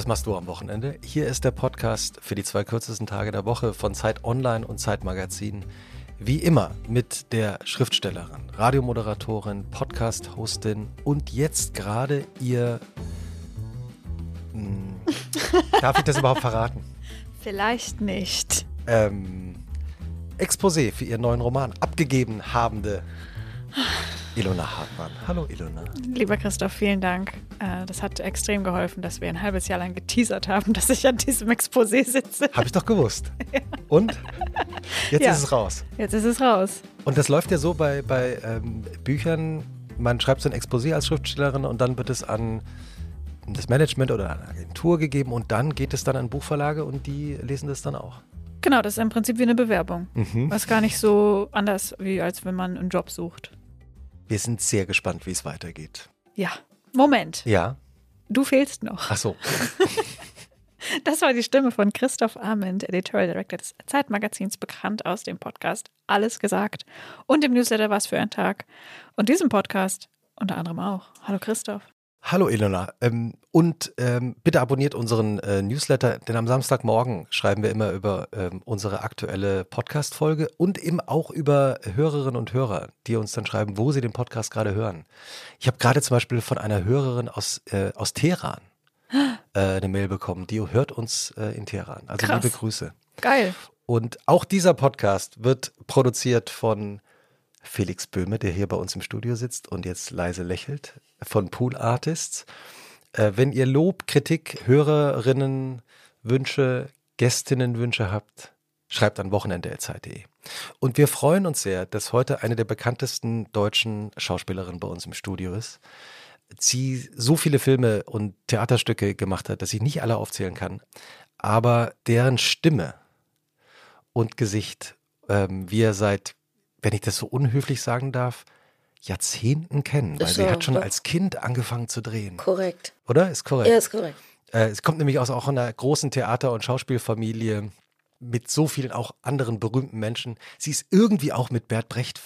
Was machst du am Wochenende? Hier ist der Podcast für die 2 kürzesten Tage der Woche von Zeit Online und Zeit Magazin. Wie immer mit der Schriftstellerin, Radiomoderatorin, Podcast-Hostin und jetzt gerade ihr... Darf ich das überhaupt verraten? Vielleicht nicht. Exposé für ihren neuen Roman abgegeben habende Ilona Hartmann. Hallo Ilona. Lieber Christoph, vielen Dank. Das hat extrem geholfen, dass wir ein halbes Jahr lang geteasert haben, dass ich an diesem Exposé sitze. Habe ich doch gewusst. Ja. Und? Jetzt ist es raus. Jetzt ist es raus. Und das läuft ja so bei Büchern, man schreibt so ein Exposé als Schriftstellerin und dann wird es an das Management oder an eine Agentur gegeben und dann geht es dann an Buchverlage und die lesen das dann auch. Genau, das ist im Prinzip wie eine Bewerbung. Was gar nicht so anders, wie als wenn man einen Job sucht. Wir sind sehr gespannt, wie es weitergeht. Ja, Moment. Ja. Du fehlst noch. Ach so. Das war die Stimme von Christoph Arment, Editorial Director des Zeitmagazins, bekannt aus dem Podcast Alles gesagt und dem Newsletter Was für ein Tag und diesem Podcast unter anderem auch. Hallo Christoph. Hallo Ilona und bitte abonniert unseren Newsletter, denn am Samstagmorgen schreiben wir immer über unsere aktuelle Podcast-Folge und eben auch über Hörerinnen und Hörer, die uns dann schreiben, wo sie den Podcast gerade hören. Ich habe gerade zum Beispiel von einer Hörerin aus Teheran eine Mail bekommen, die hört uns in Teheran. Also krass. Liebe Grüße. Geil. Und auch dieser Podcast wird produziert von Felix Böhme, der hier bei uns im Studio sitzt und jetzt leise lächelt, von Pool Artists. Wenn ihr Lob, Kritik, Hörerinnen, Wünsche, Gästinnenwünsche habt, schreibt an wochenende@zeit.de. Und wir freuen uns sehr, dass heute eine der bekanntesten deutschen Schauspielerinnen bei uns im Studio ist. Sie so viele Filme und Theaterstücke gemacht hat, dass ich nicht alle aufzählen kann, aber deren Stimme und Gesicht wir seit, wenn ich das so unhöflich sagen darf, Jahrzehnten kennen, weil sie hat schon als Kind angefangen zu drehen. Korrekt. Oder? Ist korrekt. Ja, ist korrekt. Es kommt nämlich aus auch einer großen Theater- und Schauspielfamilie mit so vielen auch anderen berühmten Menschen. Sie ist irgendwie auch mit Bert Brecht,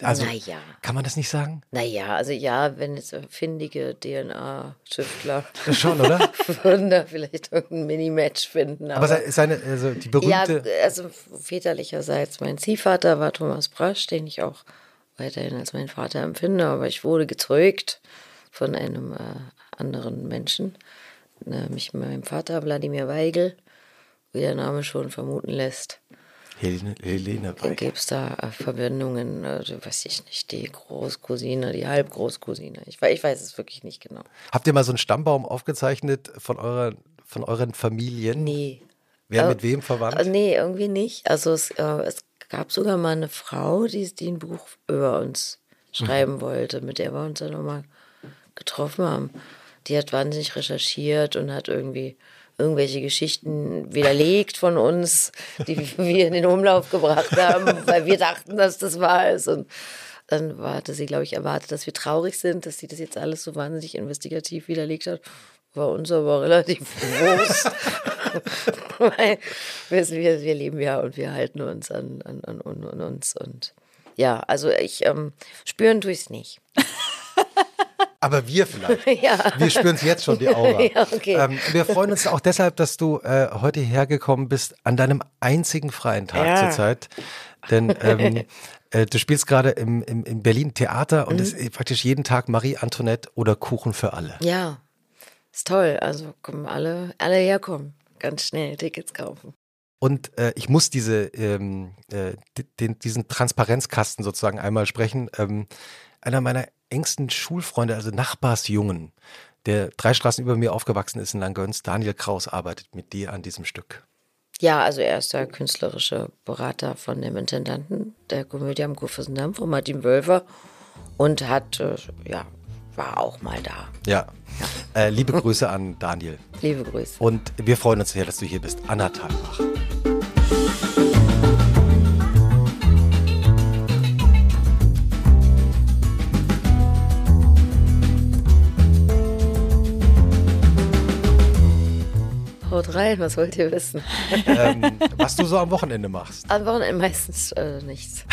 also naja. Kann man das nicht sagen? Naja, also ja, wenn es findige DNA-Tüftler schon, oder? Würden da vielleicht irgendein Mini-Match finden. Aber seine, also die berühmte... Ja, also väterlicherseits, mein Ziehvater war Thomas Brasch, den ich auch weiterhin als mein Vater empfinde, aber ich wurde gezeugt von einem anderen Menschen, nämlich meinem Vater, Wladimir Weigel, wie der Name schon vermuten lässt. Helene Weigel. Gibt es da Verbindungen, weiß ich nicht, die Großcousine, die Halbgroßcousine, ich weiß es wirklich nicht genau. Habt ihr mal so einen Stammbaum aufgezeichnet von euren Familien? Nee. Wer mit wem verwandt? Nee, irgendwie nicht. Also es gab sogar mal eine Frau, die ein Buch über uns schreiben wollte, mit der wir uns dann nochmal getroffen haben. Die hat wahnsinnig recherchiert und hat irgendwie irgendwelche Geschichten widerlegt von uns, die wir in den Umlauf gebracht haben, weil wir dachten, dass das wahr ist. Und dann hatte sie, glaube ich, erwartet, dass wir traurig sind, dass sie das jetzt alles so wahnsinnig investigativ widerlegt hat. War uns aber relativ bewusst. Weil wir leben ja und wir halten uns an uns. Und ja, also ich spüren tue ich es nicht. Aber wir vielleicht. Ja. Wir spüren es jetzt schon, die Aura. Ja, okay. Wir freuen uns auch deshalb, dass du heute hergekommen bist an deinem einzigen freien Tag zurzeit. Denn du spielst gerade in Berlin Theater und es ist praktisch jeden Tag Marie Antoinette oder Kuchen für alle. Ja, ist toll. Also kommen alle herkommen. Ganz schnell Tickets kaufen. Und ich muss diesen Transparenzkasten sozusagen einmal sprechen. Einer meiner engsten Schulfreunde, also Nachbarsjungen, der 3 Straßen über mir aufgewachsen ist in Langgöns, Daniel Kraus, arbeitet mit dir an diesem Stück. Ja, also er ist der künstlerische Berater von dem Intendanten der Komödie am Kurfürstendamm von Martin Wölfer und war auch mal da. Ja. Liebe Grüße an Daniel. Liebe Grüße. Und wir freuen uns sehr, dass du hier bist. Anna Thalbach. Haut rein, was wollt ihr wissen? Was du so am Wochenende machst. Am Wochenende meistens nichts.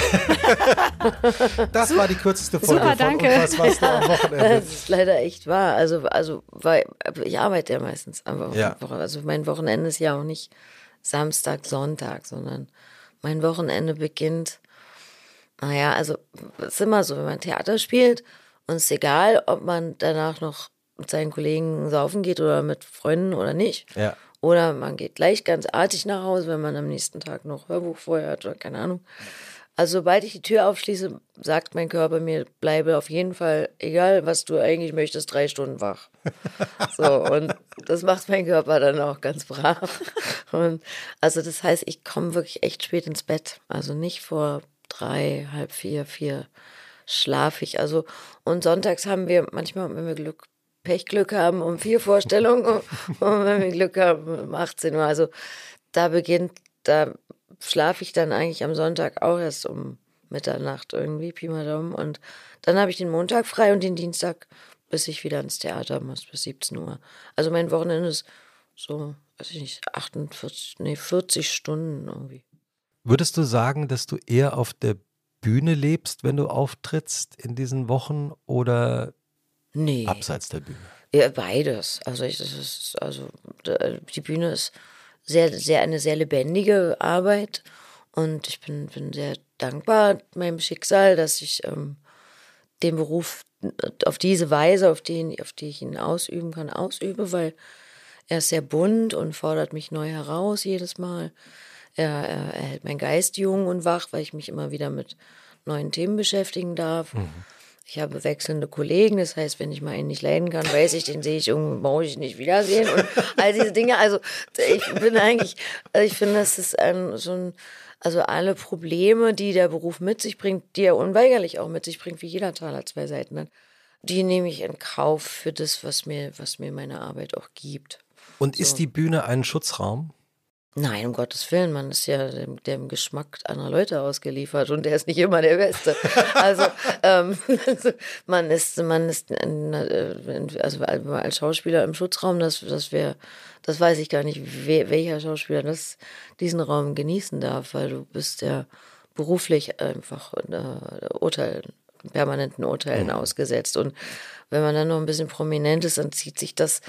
Das war die kürzeste Folge super, danke. Von uns, was du am Wochenende. Das ist leider echt wahr. Also weil ich arbeite ja meistens am Wochenende. Ja. Also mein Wochenende ist ja auch nicht Samstag, Sonntag, sondern mein Wochenende beginnt, naja, also es ist immer so, wenn man Theater spielt, uns ist egal, ob man danach noch mit seinen Kollegen saufen geht oder mit Freunden oder nicht. Ja. Oder man geht gleich ganz artig nach Hause, wenn man am nächsten Tag noch Hörbuch vorher hat oder keine Ahnung. Also sobald ich die Tür aufschließe, sagt mein Körper mir, bleibe auf jeden Fall, egal was du eigentlich möchtest, 3 Stunden wach. So, und das macht mein Körper dann auch ganz brav. Und also das heißt, ich komme wirklich echt spät ins Bett. Also nicht vor 3, halb 4 schlafe ich. Also, und sonntags haben wir manchmal, wenn wir Pechglück haben, um 4 Vorstellungen und wenn wir Glück haben, um 18 Uhr. Also da schlafe ich dann eigentlich am Sonntag auch erst um Mitternacht irgendwie, Pi mal Daumen. Und dann habe ich den Montag frei und den Dienstag, bis ich wieder ins Theater muss, bis 17 Uhr. Also mein Wochenende ist so, weiß ich nicht, 40 Stunden irgendwie. Würdest du sagen, dass du eher auf der Bühne lebst, wenn du auftrittst in diesen Wochen oder nee. Abseits der Bühne? Ja, beides. Also die Bühne ist eine sehr lebendige Arbeit und ich bin sehr dankbar meinem Schicksal, dass ich den Beruf auf diese Weise, auf die ich ihn ausüben kann, ausübe, weil er ist sehr bunt und fordert mich neu heraus jedes Mal. Er hält meinen Geist jung und wach, weil ich mich immer wieder mit neuen Themen beschäftigen darf. Mhm. Ich habe wechselnde Kollegen, das heißt, wenn ich mal einen nicht leiden kann, weiß ich, den sehe ich irgendwo, brauche ich nicht wiedersehen und all diese Dinge. Also ich finde, das ist also alle Probleme, die der Beruf mit sich bringt, die er unweigerlich auch mit sich bringt, wie jeder Tal hat 2 Seiten hat, die nehme ich in Kauf für das, was mir meine Arbeit auch gibt. Und so. Ist die Bühne ein Schutzraum? Nein, um Gottes Willen, man ist ja dem Geschmack anderer Leute ausgeliefert und der ist nicht immer der Beste. Also, man ist als Schauspieler im Schutzraum, das weiß ich gar nicht, welcher Schauspieler diesen Raum genießen darf, weil du bist ja beruflich einfach permanenten Urteilen ausgesetzt. Und wenn man dann noch ein bisschen prominent ist, dann zieht sich das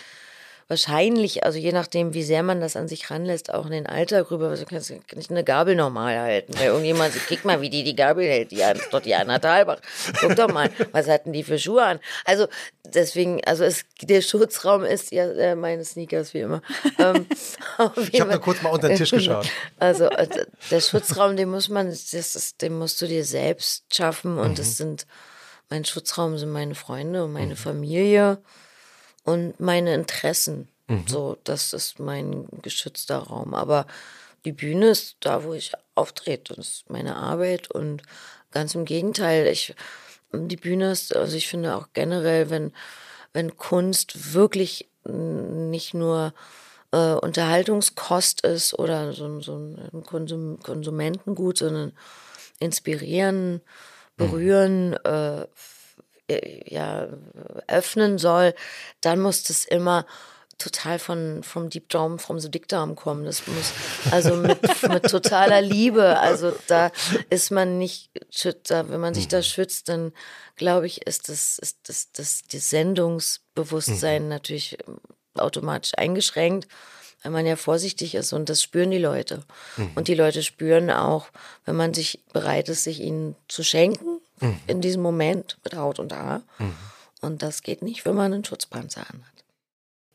wahrscheinlich, also je nachdem, wie sehr man das an sich ranlässt, auch in den Alltag rüber. Also du kannst nicht eine Gabel normal halten, weil irgendjemand sagt, guck mal, wie die Gabel hält, die hat doch die Anna Thalbach. Guck doch mal, was hatten die für Schuhe an? Also deswegen, der Schutzraum ist ja meine Sneakers, wie immer. Ich habe da kurz mal unter den Tisch geschaut. Also der Schutzraum, den musst du dir selbst schaffen und mein Schutzraum sind meine Freunde und meine Familie. Und meine Interessen, so, das ist mein geschützter Raum. Aber die Bühne ist da, wo ich auftrete, das ist meine Arbeit und ganz im Gegenteil, die Bühne ist, also ich finde auch generell, wenn Kunst wirklich nicht nur Unterhaltungskost ist oder so ein Konsumentengut, sondern inspirieren, berühren, öffnen soll, dann muss das immer total vom Deep Down, vom so Dick Down kommen. Das muss also mit totaler Liebe. Also da ist man nicht schützer. Wenn man sich da schützt, dann glaube ich, ist das die Sendungsbewusstsein natürlich automatisch eingeschränkt, weil man ja vorsichtig ist und das spüren die Leute. Und die Leute spüren auch, wenn man sich bereit ist, sich ihnen zu schenken, in diesem Moment mit Haut und Haar. Und das geht nicht, wenn man einen Schutzpanzer anhat.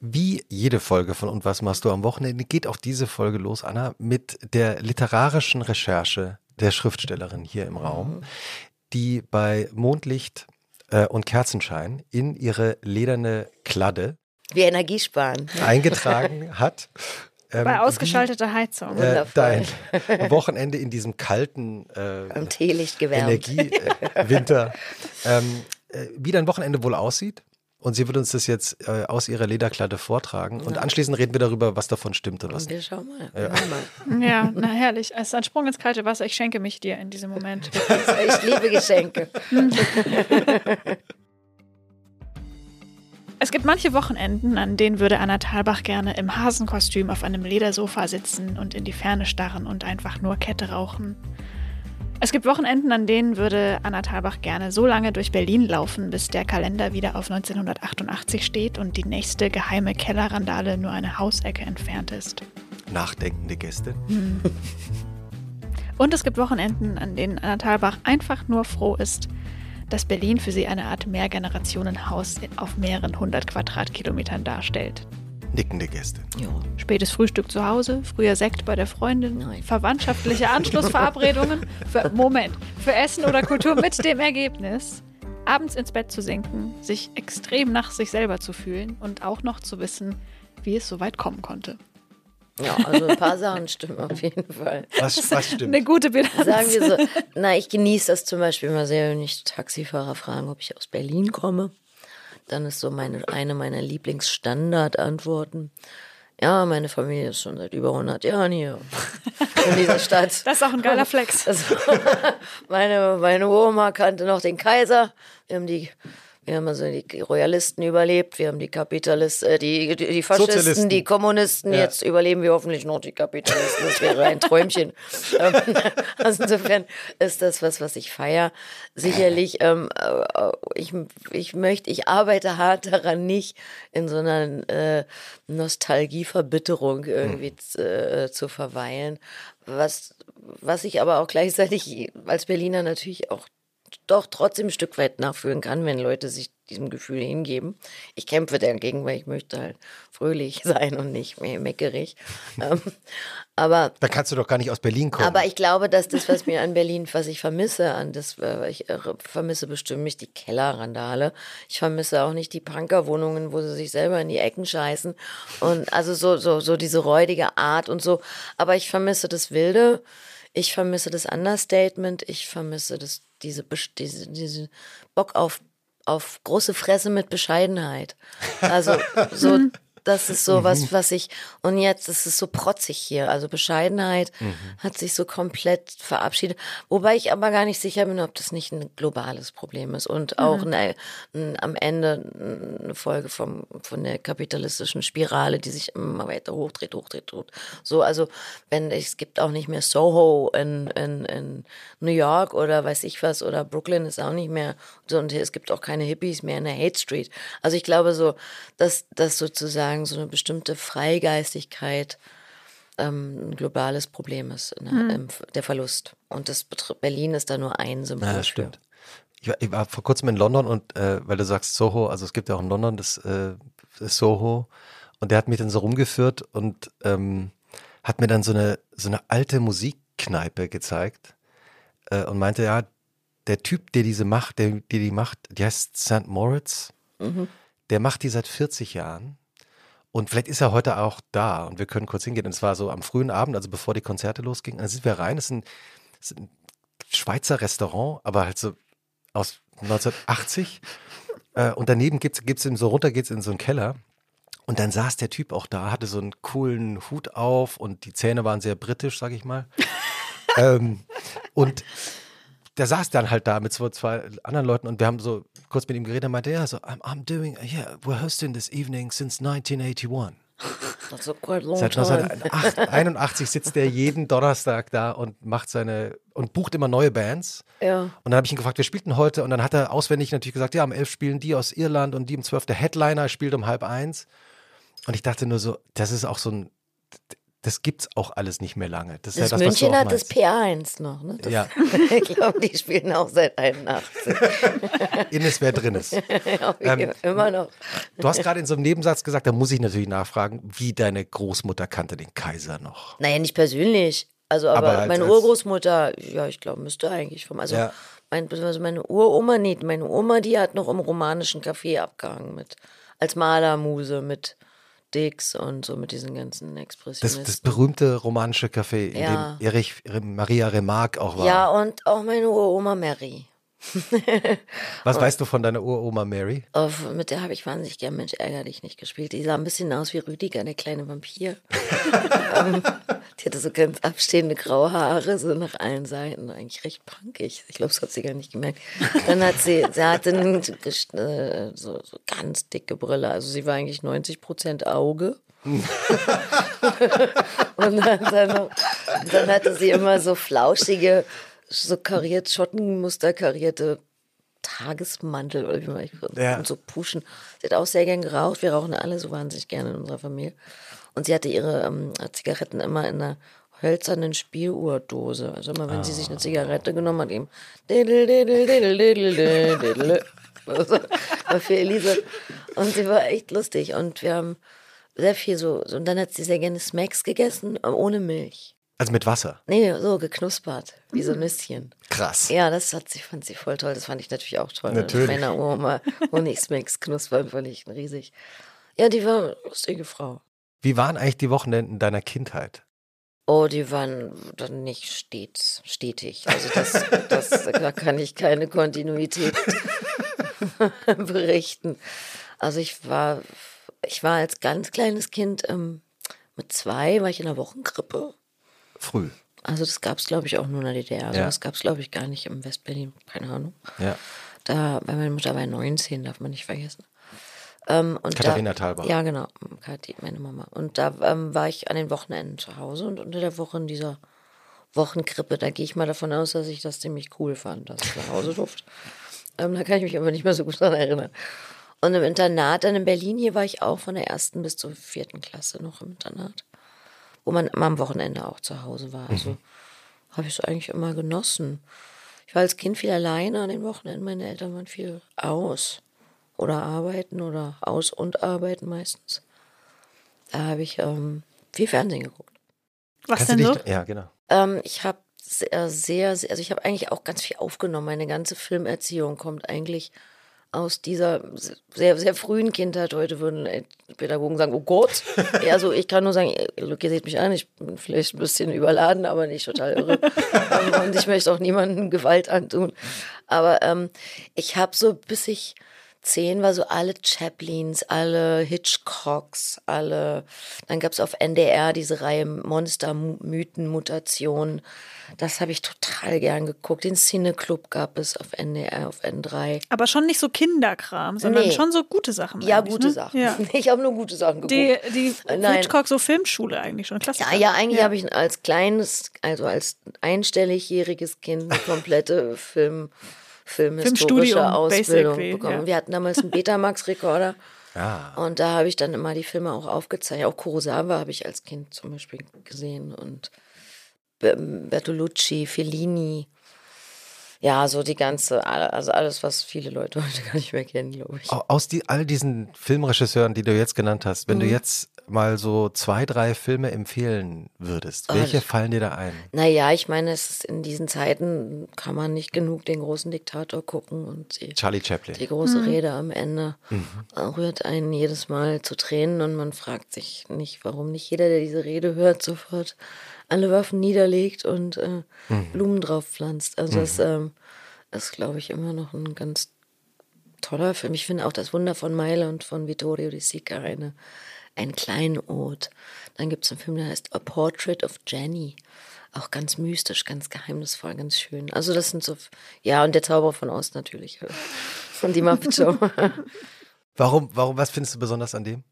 Wie jede Folge von Und was machst du am Wochenende, geht auch diese Folge los, Anna, mit der literarischen Recherche der Schriftstellerin hier im Raum, die bei Mondlicht und Kerzenschein in ihre lederne Kladde wie Energie sparen eingetragen hat. Bei ausgeschalteter Heizung. Dein Wochenende in diesem kalten Energiewinter. Wie dein Wochenende wohl aussieht. Und sie wird uns das jetzt aus ihrer Lederkladde vortragen. Ja. Und anschließend reden wir darüber, was davon stimmt und was nicht. Wir schauen mal. Ja, na herrlich. Es ist ein Sprung ins kalte Wasser. Ich schenke mich dir in diesem Moment. Ich liebe Geschenke. Es gibt manche Wochenenden, an denen würde Anna Thalbach gerne im Hasenkostüm auf einem Ledersofa sitzen und in die Ferne starren und einfach nur Kette rauchen. Es gibt Wochenenden, an denen würde Anna Thalbach gerne so lange durch Berlin laufen, bis der Kalender wieder auf 1988 steht und die nächste geheime Kellerrandale nur eine Hausecke entfernt ist. Nachdenkende Gäste. Hm. Und es gibt Wochenenden, an denen Anna Thalbach einfach nur froh ist, dass Berlin für sie eine Art Mehrgenerationenhaus auf mehreren 100 Quadratkilometern darstellt. Nickende Gäste. Ja. Spätes Frühstück zu Hause, früher Sekt bei der Freundin, verwandtschaftliche Anschlussverabredungen, für Essen oder Kultur mit dem Ergebnis, abends ins Bett zu sinken, sich extrem nach sich selber zu fühlen und auch noch zu wissen, wie es so weit kommen konnte. Ja, also ein paar Sachen stimmen auf jeden Fall. Was stimmt? Eine gute Bilanz. Sagen wir so, ich genieße das zum Beispiel immer sehr, wenn ich Taxifahrer fragen, ob ich aus Berlin komme. Dann ist so eine meiner Lieblingsstandardantworten. Ja, meine Familie ist schon seit über 100 Jahren hier in dieser Stadt. Das ist auch ein geiler Flex. Also, meine Oma kannte noch den Kaiser. Wir haben also die Royalisten überlebt, wir haben die Kapitalisten, die Faschisten, die Kommunisten, ja. Jetzt überleben wir hoffentlich noch die Kapitalisten, das wäre ein Träumchen. Also insofern ist das was ich feiere. Sicherlich, ich arbeite hart daran, nicht in so einer Nostalgieverbitterung irgendwie zu verweilen. Was ich aber auch gleichzeitig als Berliner natürlich auch doch trotzdem ein Stück weit nachfühlen kann, wenn Leute sich diesem Gefühl hingeben. Ich kämpfe dagegen, weil ich möchte halt fröhlich sein und nicht mehr meckerig. Aber da kannst du doch gar nicht aus Berlin kommen. Aber ich glaube, dass das, was mir an Berlin, was ich vermisse, ich vermisse bestimmt nicht die Kellerrandale. Ich vermisse auch nicht die Punkerwohnungen, wo sie sich selber in die Ecken scheißen und also so diese räudige Art und so. Aber ich vermisse das Wilde. Ich vermisse das Understatement, ich vermisse diese Bock auf große Fresse mit Bescheidenheit. Also so, das ist so was ich, und jetzt ist es so protzig hier, also Bescheidenheit hat sich so komplett verabschiedet. Wobei ich aber gar nicht sicher bin, ob das nicht ein globales Problem ist und auch am Ende eine Folge von der kapitalistischen Spirale, die sich immer weiter hochdreht. So, also es gibt auch nicht mehr Soho in New York oder weiß ich was, oder Brooklyn ist auch nicht mehr so, und es gibt auch keine Hippies mehr in der Hate Street. Also ich glaube so, dass das sozusagen so eine bestimmte Freigeistigkeit ein globales Problem ist, ne? Der Verlust. Und das Berlin ist da nur ein Symbol. Ja, stimmt. Ich war vor kurzem in London und weil du sagst Soho, also es gibt ja auch in London das Soho, und der hat mich dann so rumgeführt und hat mir dann so eine alte Musikkneipe gezeigt und meinte, ja, der Typ, die heißt St. Moritz, der macht die seit 40 Jahren. Und vielleicht ist er heute auch da und wir können kurz hingehen. Und es war so am frühen Abend, also bevor die Konzerte losgingen. Dann sind wir rein, es ist ein Schweizer Restaurant, aber halt so aus 1980. Und daneben gibt's eben so runter, geht's in so einen Keller. Und dann saß der Typ auch da, hatte so einen coolen Hut auf und die Zähne waren sehr britisch, sag ich mal. Und der saß dann halt da mit zwei anderen Leuten und wir haben so kurz mit ihm geredet und meinte, ja, so, we're hosting this evening since 1981. That's a quite long time. Seit 1981 sitzt der jeden Donnerstag da und bucht immer neue Bands. Ja. Und dann habe ich ihn gefragt, wer spielt denn heute? Und dann hat er auswendig natürlich gesagt, ja, am 11 spielen die aus Irland und die um 12. Der Headliner spielt um 12:30. Und ich dachte nur so, das ist auch so ein... Das gibt's auch alles nicht mehr lange. Das ist ja das, München hat das P1 noch, ne? Ja. Ich glaube, die spielen auch seit 81. Ines, wer drin ist. Immer noch. Du hast gerade in so einem Nebensatz gesagt, da muss ich natürlich nachfragen, wie deine Großmutter kannte den Kaiser noch. Naja, nicht persönlich. Also, aber meine Urgroßmutter, ja, ich glaube, müsste eigentlich ja. Meine Uroma nicht. Meine Oma, die hat noch im romanischen Café abgehangen als Malermuse mit Dicks und so, mit diesen ganzen Expressionisten. Das berühmte romanische Café, in dem Erich Maria Remarque auch war. Ja, und auch meine Uroma Mary. Was weißt du von deiner Uroma Mary? Mit der habe ich wahnsinnig gern Mensch ärger dich nicht gespielt. Die sah ein bisschen aus wie Rüdiger, der kleine Vampir. Die hatte so ganz abstehende graue Haare, so nach allen Seiten. Eigentlich recht punkig. Ich glaube, das hat sie gar nicht gemerkt. Dann hat sie hatte so ganz dicke Brille. Also sie war eigentlich 90% Auge. Und dann hatte sie immer so flauschige, so kariert, Schottenmuster karierte Tagesmantel oder wie man und so Puschen. Sie hat auch sehr gern geraucht. Wir rauchen alle so wahnsinnig gerne in unserer Familie. Und sie hatte ihre Zigaretten immer in einer hölzernen Spieluhrdose. Also immer, wenn sie sich eine Zigarette genommen hat, eben war für Elise. Und sie war echt lustig. Und wir haben sehr viel so. Und dann hat sie sehr gerne Smacks gegessen, ohne Milch. Also mit Wasser? Nee, so geknuspert, wie so ein Nüsschen. Krass. Ja, das fand sie voll toll. Das fand ich natürlich auch toll. Natürlich. Meiner Oma Honigsmacks knuspern, fand ich riesig. Ja, die war eine lustige Frau. Wie waren eigentlich die Wochenenden deiner Kindheit? Oh, die waren dann nicht stetig. Also da kann ich keine Kontinuität berichten. Also ich war als ganz kleines Kind, mit 2 war ich in der Wochenkrippe. Früh. Also das gab es, glaube ich, auch nur in der DDR. Also das gab es, glaube ich, gar nicht im Westberlin. Keine Ahnung. Ja. Da, weil meine Mutter war 19, darf man nicht vergessen. Und Katharina Thalbach. Ja, genau. Kathi, meine Mama. Und da war ich an den Wochenenden zu Hause und unter der Woche in dieser Wochenkrippe. Da gehe ich mal davon aus, dass ich das ziemlich cool fand, dass ich nach Hause durfte. Da kann ich mich aber nicht mehr so gut daran erinnern. Und im Internat, dann in Berlin, hier war ich auch von der 1. bis zur 4. Klasse noch im Internat, wo man immer am Wochenende auch zu Hause war. Also habe ich es eigentlich immer genossen. Ich war als Kind viel alleine an den Wochenenden. Meine Eltern waren viel aus oder arbeiten oder aus und arbeiten meistens. Da habe ich viel Fernsehen geguckt. Was denn so? Ja, genau. Ich habe ich habe eigentlich auch ganz viel aufgenommen. Meine ganze Filmerziehung kommt eigentlich aus dieser sehr, sehr frühen Kindheit. Heute würden Pädagogen sagen, oh Gott. Also ich kann nur sagen, ihr seht mich an, ich bin vielleicht ein bisschen überladen, aber nicht total irre. Und ich möchte auch niemandem Gewalt antun. Aber ich habe so, bis ich 10 war, so alle Chaplins, alle Hitchcocks, alle. Dann gab es auf NDR diese Reihe Monster, Mythen, Mutationen. Das habe ich total gern geguckt. Den Cineclub gab es auf NDR, auf N3. Aber schon nicht so Kinderkram, sondern schon so gute Sachen. Ja, gute Sachen. Ja. Ich habe nur gute Sachen geguckt. Die Hitchcock, so Filmschule eigentlich schon, Klassiker. Ja, eigentlich habe ich als kleines, also als einstelligjähriges Kind eine komplette filmhistorische Ausbildung bekommen. Ja. Wir hatten damals einen Betamax-Rekorder und da habe ich dann immer die Filme auch aufgezeichnet. Auch Kurosawa habe ich als Kind zum Beispiel gesehen und Bertolucci, Fellini. Ja, so die ganze, also alles, was viele Leute heute gar nicht mehr kennen, glaube ich. Aus all diesen Filmregisseuren, die du jetzt genannt hast, wenn du jetzt mal so 2, 3 Filme empfehlen würdest, welche fallen dir da ein? Naja, ich meine, es ist in diesen Zeiten, kann man nicht genug den großen Diktator gucken und Charlie Chaplin. Die große Rede am Ende rührt einen jedes Mal zu Tränen und man fragt sich nicht, warum nicht jeder, der diese Rede hört, sofort alle Waffen niederlegt und Blumen drauf pflanzt. Also das ist, glaube ich, immer noch ein ganz toller Film. Ich finde auch Das Wunder von Mailand von Vittorio De Sica ein Kleinod. Dann gibt es einen Film, der heißt A Portrait of Jenny. Auch ganz mystisch, ganz geheimnisvoll, ganz schön. Also das sind so, ja, und Der Zauberer von Oz natürlich. Von Die Muppet Show. Warum, was findest du besonders an dem?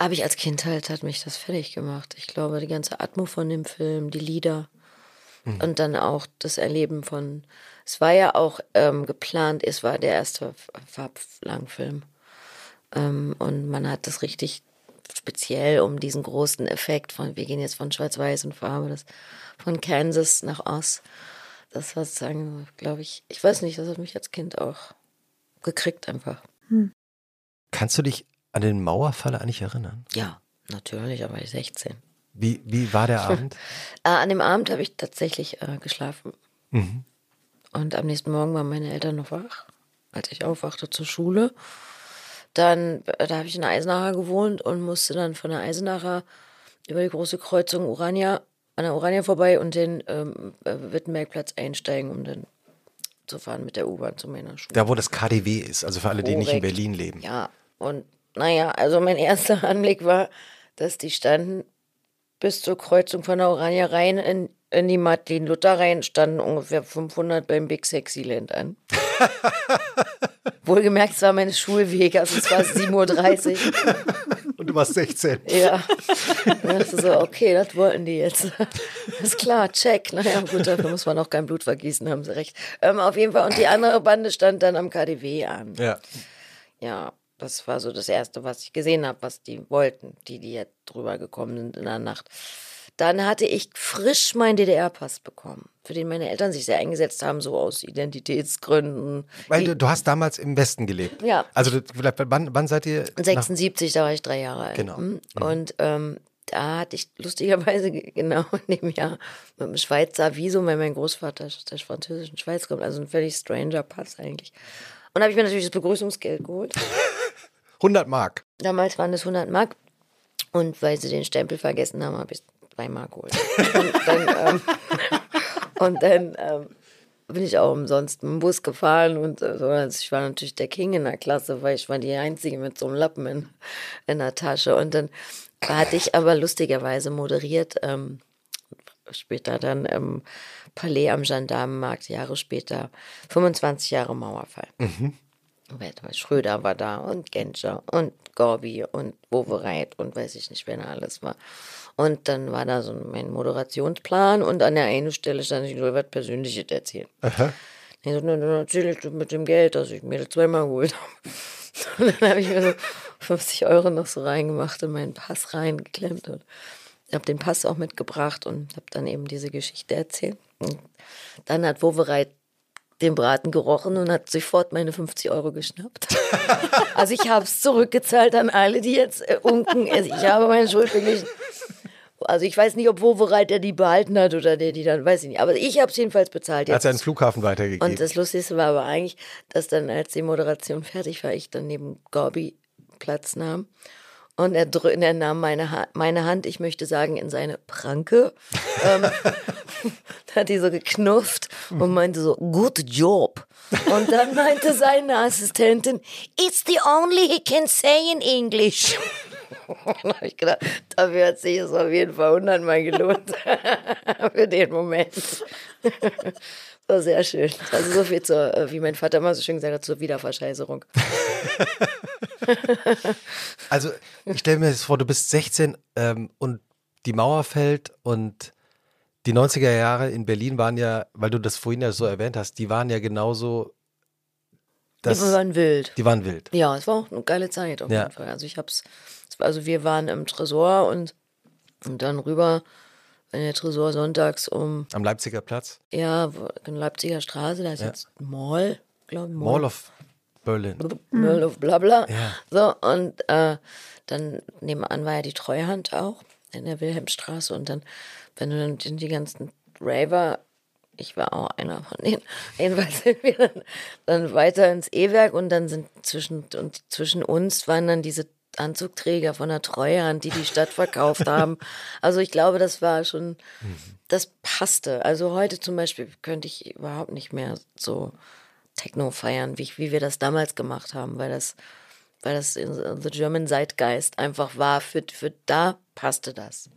Habe ich als Kind halt, hat mich das fertig gemacht. Ich glaube, die ganze Atmo von dem Film, die Lieder und dann auch das Erleben von, es war ja auch geplant, es war der erste Farblangfilm. Und man hat das richtig speziell um diesen großen Effekt von, wir gehen jetzt von Schwarz-Weiß und Farbe, von Kansas nach Oz. Das war sozusagen, glaube ich, ich weiß nicht, das hat mich als Kind auch gekriegt einfach. Kannst du dich an den Mauerfall eigentlich erinnern? Ja, natürlich, aber ich 16. Wie war der Abend? An dem Abend habe ich tatsächlich geschlafen. Und am nächsten Morgen waren meine Eltern noch wach, als ich aufwachte zur Schule. Dann, da habe ich in Eisenacher gewohnt und musste dann von der Eisenacher über die große Kreuzung Urania, an der Urania vorbei und den Wittenbergplatz einsteigen, um dann zu fahren mit der U-Bahn zu meiner Schule. Da, wo das KaDeWe ist, also für alle, die nicht in Berlin leben. Ja, und naja, also mein erster Anblick war, dass die standen bis zur Kreuzung von der Oranje rein in die Martin-Luther rein, standen ungefähr 500 beim Big Sexy Land an. Wohlgemerkt, es war meine Schulwege, also es war 7:30 Uhr. Und du warst 16. Ja. Dann dachte ich so, okay, das wollten die jetzt. Ist klar, check. Naja, gut, dafür muss man auch kein Blut vergießen, haben sie recht. Auf jeden Fall, und die andere Bande stand dann am KaDeWe an. Ja. Ja, das war so das Erste, was ich gesehen habe, was die wollten, die jetzt drüber gekommen sind in der Nacht. Dann hatte ich frisch meinen DDR-Pass bekommen, für den meine Eltern sich sehr eingesetzt haben, so aus Identitätsgründen. Weil du hast damals im Westen gelebt. Ja. Also wann seid ihr? 76, da war ich 3 Jahre alt. Genau. Und da hatte ich lustigerweise genau in dem Jahr mit einem Schweizer Visum, weil mein Großvater aus der französischen Schweiz kommt, also ein völlig stranger Pass eigentlich. Und da habe ich mir natürlich das Begrüßungsgeld geholt. 100 Mark. Damals waren es 100 Mark. Und weil sie den Stempel vergessen haben, habe ich 2 Mark geholt. Und dann bin ich auch umsonst mit dem Bus gefahren und so. Also ich war natürlich der King in der Klasse, weil ich war die Einzige mit so einem Lappen in der Tasche. Und dann hatte ich aber lustigerweise moderiert, später dann im Palais am Gendarmenmarkt, Jahre später, 25 Jahre Mauerfall. Mhm. Schröder war da und Genscher und Gorbi und Wovereit und weiß ich nicht, wer da alles war. Und dann war da so mein Moderationsplan und an der einen Stelle stand ich, ich soll was Persönliches erzählen. Aha. Ich so, dann erzähle ich mit dem Geld, dass ich mir das 2 Mal geholt habe. Und dann habe ich mir so 50 Euro noch so reingemacht und meinen Pass reingeklemmt. Und ich habe den Pass auch mitgebracht und habe dann eben diese Geschichte erzählt. Und dann hat Wovereit den Braten gerochen und hat sofort meine 50 Euro geschnappt. Also ich habe es zurückgezahlt an alle, die jetzt unken. Ich habe meine Schuld beglichen. Also ich weiß nicht, ob Wovereit er die behalten hat oder der die dann, weiß ich nicht. Aber ich habe es jedenfalls bezahlt. Jetzt. Hat er an den Flughafen weitergegeben. Und das Lustigste war aber eigentlich, dass dann, als die Moderation fertig war, ich dann neben Gorbi Platz nahm. Und er nahm meine Hand, ich möchte sagen, in seine Pranke. Da hat die so geknufft und meinte so, good job. Und dann meinte seine Assistentin, it's the only he can say in English. Dann habe ich gedacht, dafür hat sich es auf jeden Fall 100 Mal gelohnt. Für den Moment. Das war sehr schön. Also so viel zur, wie mein Vater immer so schön gesagt hat, zur Wiederverscheißerung. Also ich stelle mir das vor, du bist 16 und die Mauer fällt und die 90er Jahre in Berlin waren ja, weil du das vorhin ja so erwähnt hast, die waren ja genauso. Die waren wild. Ja, es war auch eine geile Zeit auf jeden Fall. Also wir waren im Tresor und dann rüber in der Tresor sonntags am Leipziger Platz? Ja, in Leipziger Straße, da ist jetzt Mall, glaube ich. Mall of Berlin. Mall of Blabla. Ja. So, und dann nebenan war ja die Treuhand auch in der Wilhelmstraße und dann, wenn du dann die ganzen Raver, ich war auch einer von denen, jedenfalls sind wir dann weiter ins E-Werk und dann sind zwischen uns waren dann diese Anzugträger von der Treuhand, die Stadt verkauft haben. Also ich glaube, das war schon, das passte. Also heute zum Beispiel könnte ich überhaupt nicht mehr so Techno feiern, wie wir das damals gemacht haben, weil das in the German Zeitgeist einfach war, für da passte das.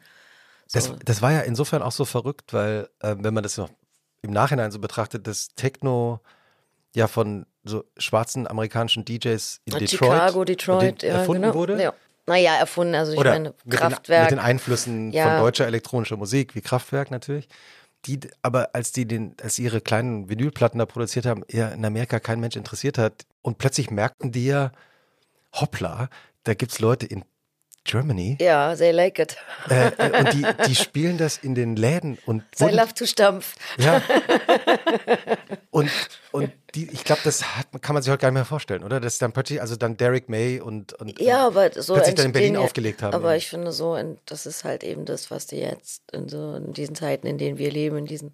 So. Das war ja insofern auch so verrückt, weil wenn man das noch im Nachhinein so betrachtet, dass Techno ja von so schwarzen amerikanischen DJs in Detroit erfunden wurde. Ja. Naja, erfunden, also ich oder meine Kraftwerk. Mit den Einflüssen von deutscher elektronischer Musik, wie Kraftwerk natürlich. Die, aber als ihre kleinen Vinylplatten da produziert haben, ja in Amerika kein Mensch interessiert hat. Und plötzlich merkten die ja, hoppla, da gibt es Leute in Germany. Ja, they like it. Und die spielen das in den Läden. They love to stampf. Ja. Und ich glaube, kann man sich heute gar nicht mehr vorstellen, oder? Dass dann plötzlich, also dann Derek May und ja, aber so plötzlich dann in Berlin aufgelegt haben. Aber ich finde so, das ist halt eben das, was die jetzt in diesen Zeiten, in denen wir leben, in diesen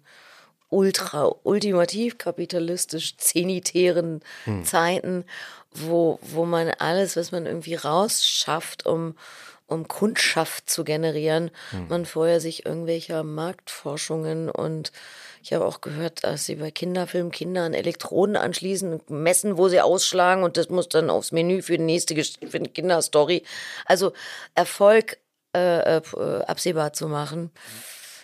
ultimativ kapitalistisch zenitären Zeiten, wo man alles, was man irgendwie rausschafft, um Kundschaft zu generieren, man vorher sich irgendwelcher Marktforschungen, und ich habe auch gehört, dass sie bei Kinderfilmen Kinder an Elektroden anschließen und messen, wo sie ausschlagen, und das muss dann aufs Menü für die nächste Kinderstory. Also Erfolg absehbar zu machen.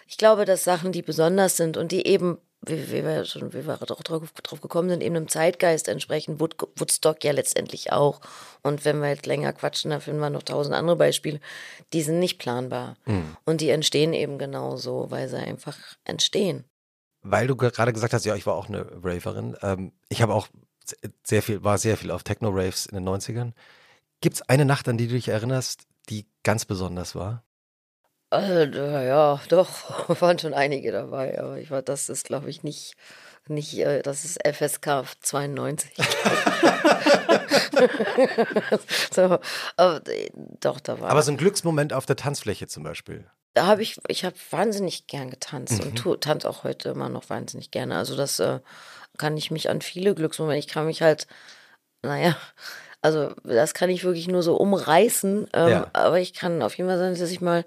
Ich glaube, dass Sachen, die besonders sind und die eben, wie wir drauf gekommen sind, eben einem Zeitgeist entsprechen, Woodstock ja letztendlich auch. Und wenn wir jetzt länger quatschen, da finden wir noch 1000 andere Beispiele, die sind nicht planbar. Und die entstehen eben genauso, weil sie einfach entstehen. Weil du gerade gesagt hast, ja, ich war auch eine Raverin. Ich habe auch sehr viel auf Techno-Raves in den 90ern. Gibt es eine Nacht, an die du dich erinnerst, die ganz besonders war? Also, ja, doch, waren schon einige dabei, aber das ist, glaube ich, nicht, das ist FSK 92. So, aber, doch, da war. Aber so ein Glücksmoment auf der Tanzfläche zum Beispiel. Da habe ich habe wahnsinnig gern getanzt und tanze auch heute immer noch wahnsinnig gerne. Also das kann ich mich an viele Glücksmomente, ich kann mich halt, naja, also das kann ich wirklich nur so umreißen, aber ich kann auf jeden Fall sagen, dass ich mal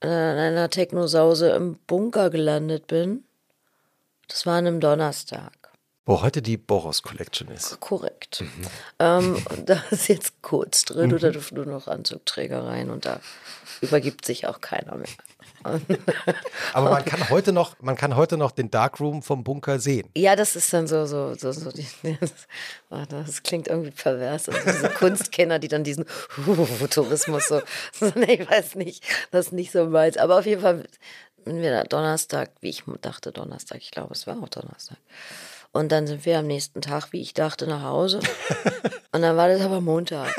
in einer Technosause im Bunker gelandet bin. Das war an einem Donnerstag. Wo heute die Boros Collection ist. Korrekt. Da ist jetzt kurz drin, oder dürfen nur noch Anzugträger rein, und da übergibt sich auch keiner mehr. Aber man kann heute noch den Darkroom vom Bunker sehen. Ja, das ist dann so das klingt irgendwie pervers. Also diese Kunstkenner, die dann diesen Tourismus so, ich weiß nicht, das ist nicht so meins. Aber auf jeden Fall, wenn wir da Donnerstag, wie ich dachte Donnerstag, ich glaube, es war auch Donnerstag. Und dann sind wir am nächsten Tag, wie ich dachte, nach Hause. Und dann war das aber Montag.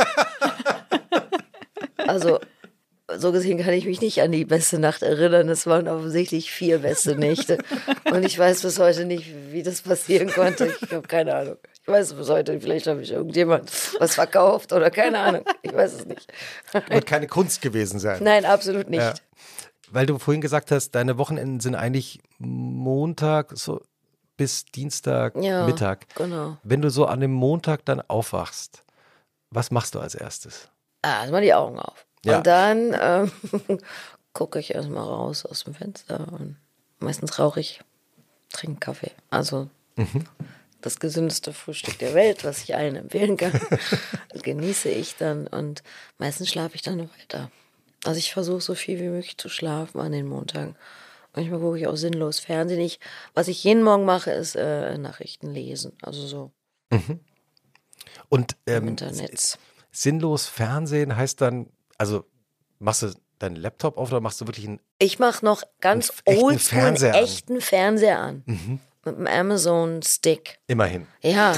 Also, so gesehen kann ich mich nicht an die beste Nacht erinnern. Es waren offensichtlich 4 beste Nächte. Und ich weiß bis heute nicht, wie das passieren konnte. Ich habe keine Ahnung. Ich weiß bis heute, vielleicht habe ich irgendjemand was verkauft oder keine Ahnung. Ich weiß es nicht. Wird keine Kunst gewesen sein. Nein, absolut nicht. Ja. Weil du vorhin gesagt hast, deine Wochenenden sind eigentlich Montag so bis Dienstag Mittag. Genau. Wenn du so an dem Montag dann aufwachst, was machst du als erstes? Erstmal die Augen auf. Ja. Und dann gucke ich erstmal raus aus dem Fenster, und meistens rauche ich, trinke Kaffee. Also das gesündeste Frühstück der Welt, was ich allen empfehlen kann, genieße ich dann, und meistens schlafe ich dann noch weiter. Also ich versuche so viel wie möglich zu schlafen an den Montagen. Manchmal gucke ich auch sinnlos Fernsehen. Was ich jeden Morgen mache, ist Nachrichten lesen. Also so. Und im Internet. Sinnlos Fernsehen heißt dann, also machst du deinen Laptop auf oder machst du wirklich einen? Ich mache noch ganz oldschool echten Fernseher an. Mit einem Amazon-Stick. Immerhin. Ja.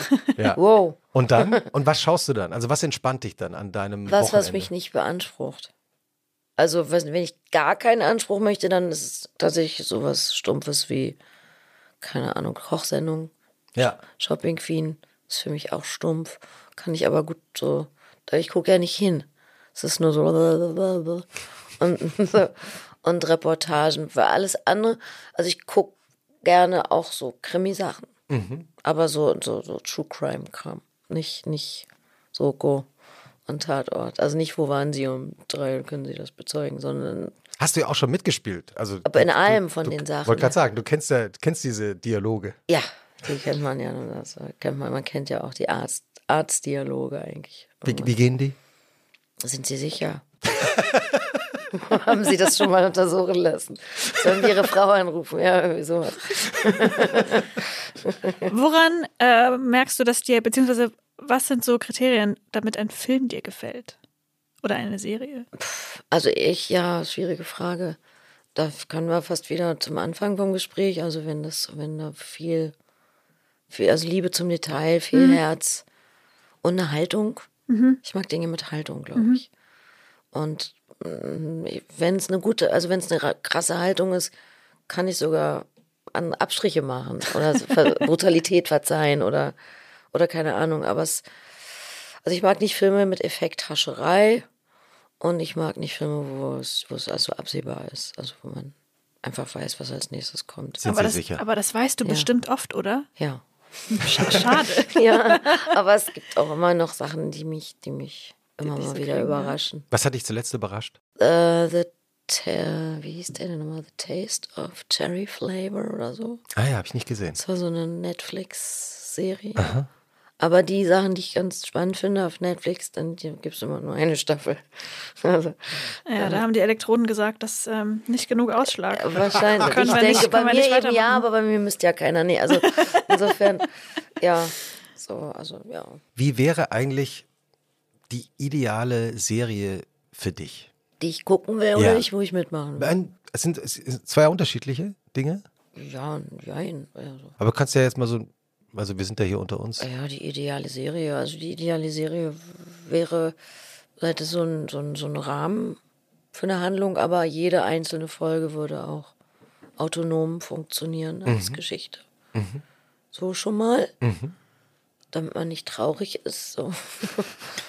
Wow. Und dann? Und was schaust du dann? Also was entspannt dich dann an deinem Wochenende? Was mich nicht beansprucht. Also wenn ich gar keinen Anspruch möchte, dann ist es tatsächlich sowas Stumpfes wie, keine Ahnung, Kochsendung. Ja. Shopping Queen ist für mich auch stumpf. Kann ich aber gut so. Ich gucke ja nicht hin. Es ist nur so und Reportagen. Für alles andere, also ich gucke gerne auch so Krimi-Sachen. Aber so True-Crime-Kram. Nicht Soko und Tatort. Also nicht, wo waren sie um 3, können sie das bezeugen, sondern... Hast du ja auch schon mitgespielt. Also, aber in allem von den Sachen. Ich wollte gerade sagen, du kennst diese Dialoge. Ja, die kennt man ja. Das kennt man. Man kennt ja auch die Arztdialoge eigentlich. Wie gehen die? Sind Sie sicher? Haben Sie das schon mal untersuchen lassen? Sollen wir Ihre Frau anrufen? Ja, irgendwie sowas. Woran merkst du, dass dir, beziehungsweise was sind so Kriterien, damit ein Film dir gefällt? Oder eine Serie? Also schwierige Frage. Da können wir fast wieder zum Anfang vom Gespräch, also wenn da viel also Liebe zum Detail, viel Herz und eine Haltung. Ich mag Dinge mit Haltung, glaube ich. Und wenn es wenn es eine krasse Haltung ist, kann ich sogar an Abstriche machen oder Brutalität verzeihen oder keine Ahnung. Aber ich mag nicht Filme mit Effekthascherei, und ich mag nicht Filme, wo es also absehbar ist, also wo man einfach weiß, was als nächstes kommt. Sind Sie sicher? Aber das weißt du bestimmt oft, oder? Ja. Schade. Ja, aber es gibt auch immer noch Sachen, die mich immer mal wieder kriegen, überraschen. Ja. Was hat dich zuletzt überrascht? Wie hieß der denn nochmal? The Taste of Cherry Flavor oder so. Ah ja, habe ich nicht gesehen. Das war so eine Netflix-Serie. Aha. Aber die Sachen, die ich ganz spannend finde auf Netflix, dann gibt es immer nur eine Staffel. Also, ja, da haben die Elektronen gesagt, dass nicht genug Ausschlag. Wahrscheinlich. Ich denke, nicht, bei mir eben ja, aber bei mir müsste ja keiner. Nee, also insofern, ja. So, also, ja. Wie wäre eigentlich die ideale Serie für dich? Die ich gucken will oder ich, wo ich mitmachen will? Es sind zwei unterschiedliche Dinge. Ja, nein. Also. Aber kannst du ja jetzt mal so... Also wir sind ja hier unter uns. Ja, die ideale Serie. Also die ideale Serie wäre, hätte so ein Rahmen für eine Handlung, aber jede einzelne Folge würde auch autonom funktionieren als Geschichte. Mhm. So schon mal. Mhm. Damit man nicht traurig ist. So.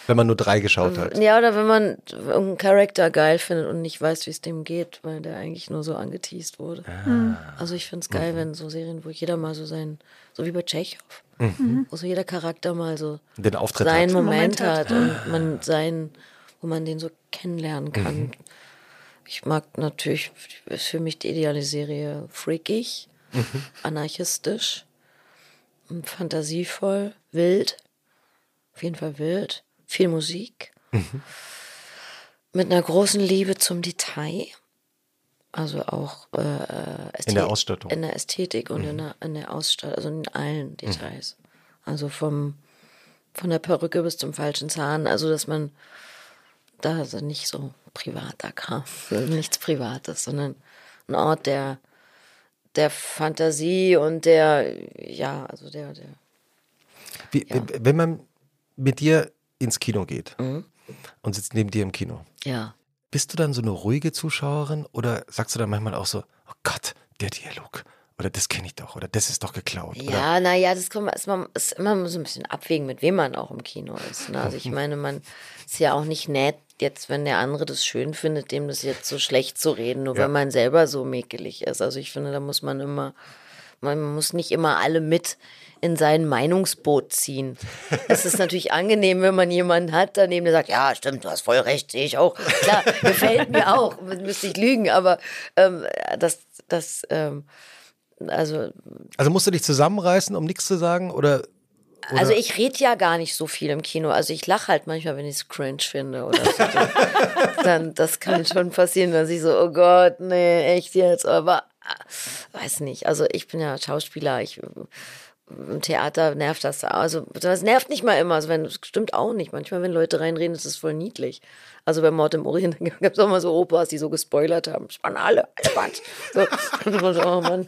Wenn man nur 3 geschaut hat. Ja, oder wenn man irgendeinen Charakter geil findet und nicht weiß, wie es dem geht, weil der eigentlich nur so angeteased wurde. Ah. Also ich finde es geil, wenn so Serien, wo jeder mal so sein, so wie bei Tschechow, wo so jeder Charakter mal so den Auftritt seinen Moment hat und man wo man den so kennenlernen kann. Mhm. Ich mag natürlich, ist für mich die ideale Serie freakig, anarchistisch, fantasievoll, wild, auf jeden Fall wild, viel Musik, mit einer großen Liebe zum Detail, also auch in der Ausstattung, in der Ästhetik und in der Ausstattung, also in allen Details, also von der Perücke bis zum falschen Zahn, also dass man da also nicht so privat acker, nichts Privates, sondern ein Ort der Fantasie und der. Wenn man mit dir ins Kino geht und sitzt neben dir im Kino, bist du dann so eine ruhige Zuschauerin oder sagst du dann manchmal auch so, oh Gott, der Dialog oder das kenne ich doch oder das ist doch geklaut? Ja, naja, das ist immer so ein bisschen abwägen, mit wem man auch im Kino ist. Ne? Also ich meine, man ist ja auch nicht nett, jetzt, wenn der andere das schön findet, dem das jetzt so schlecht zu reden, nur wenn man selber so mäkelig ist. Also ich finde, da muss man muss nicht immer alle mit in sein Meinungsboot ziehen. Es ist natürlich angenehm, wenn man jemanden hat, daneben der sagt, ja, stimmt, du hast voll recht, sehe ich auch. Klar, gefällt mir auch, müsste ich lügen, aber Also musst du dich zusammenreißen, um nichts zu sagen, oder... Also ich rede ja gar nicht so viel im Kino. Also ich lache halt manchmal, wenn ich es cringe finde oder so. Dann, das kann schon passieren, dass ich so, oh Gott, nee, echt jetzt. Aber weiß nicht. Also ich bin ja Schauspieler. Im Theater nervt das. Also das nervt nicht mal immer. Also das stimmt auch nicht. Manchmal, wenn Leute reinreden, ist das voll niedlich. Also bei Mord im Orient gab es auch mal so Opas, die so gespoilert haben. Das waren alle Quatsch. So. Oh Mann.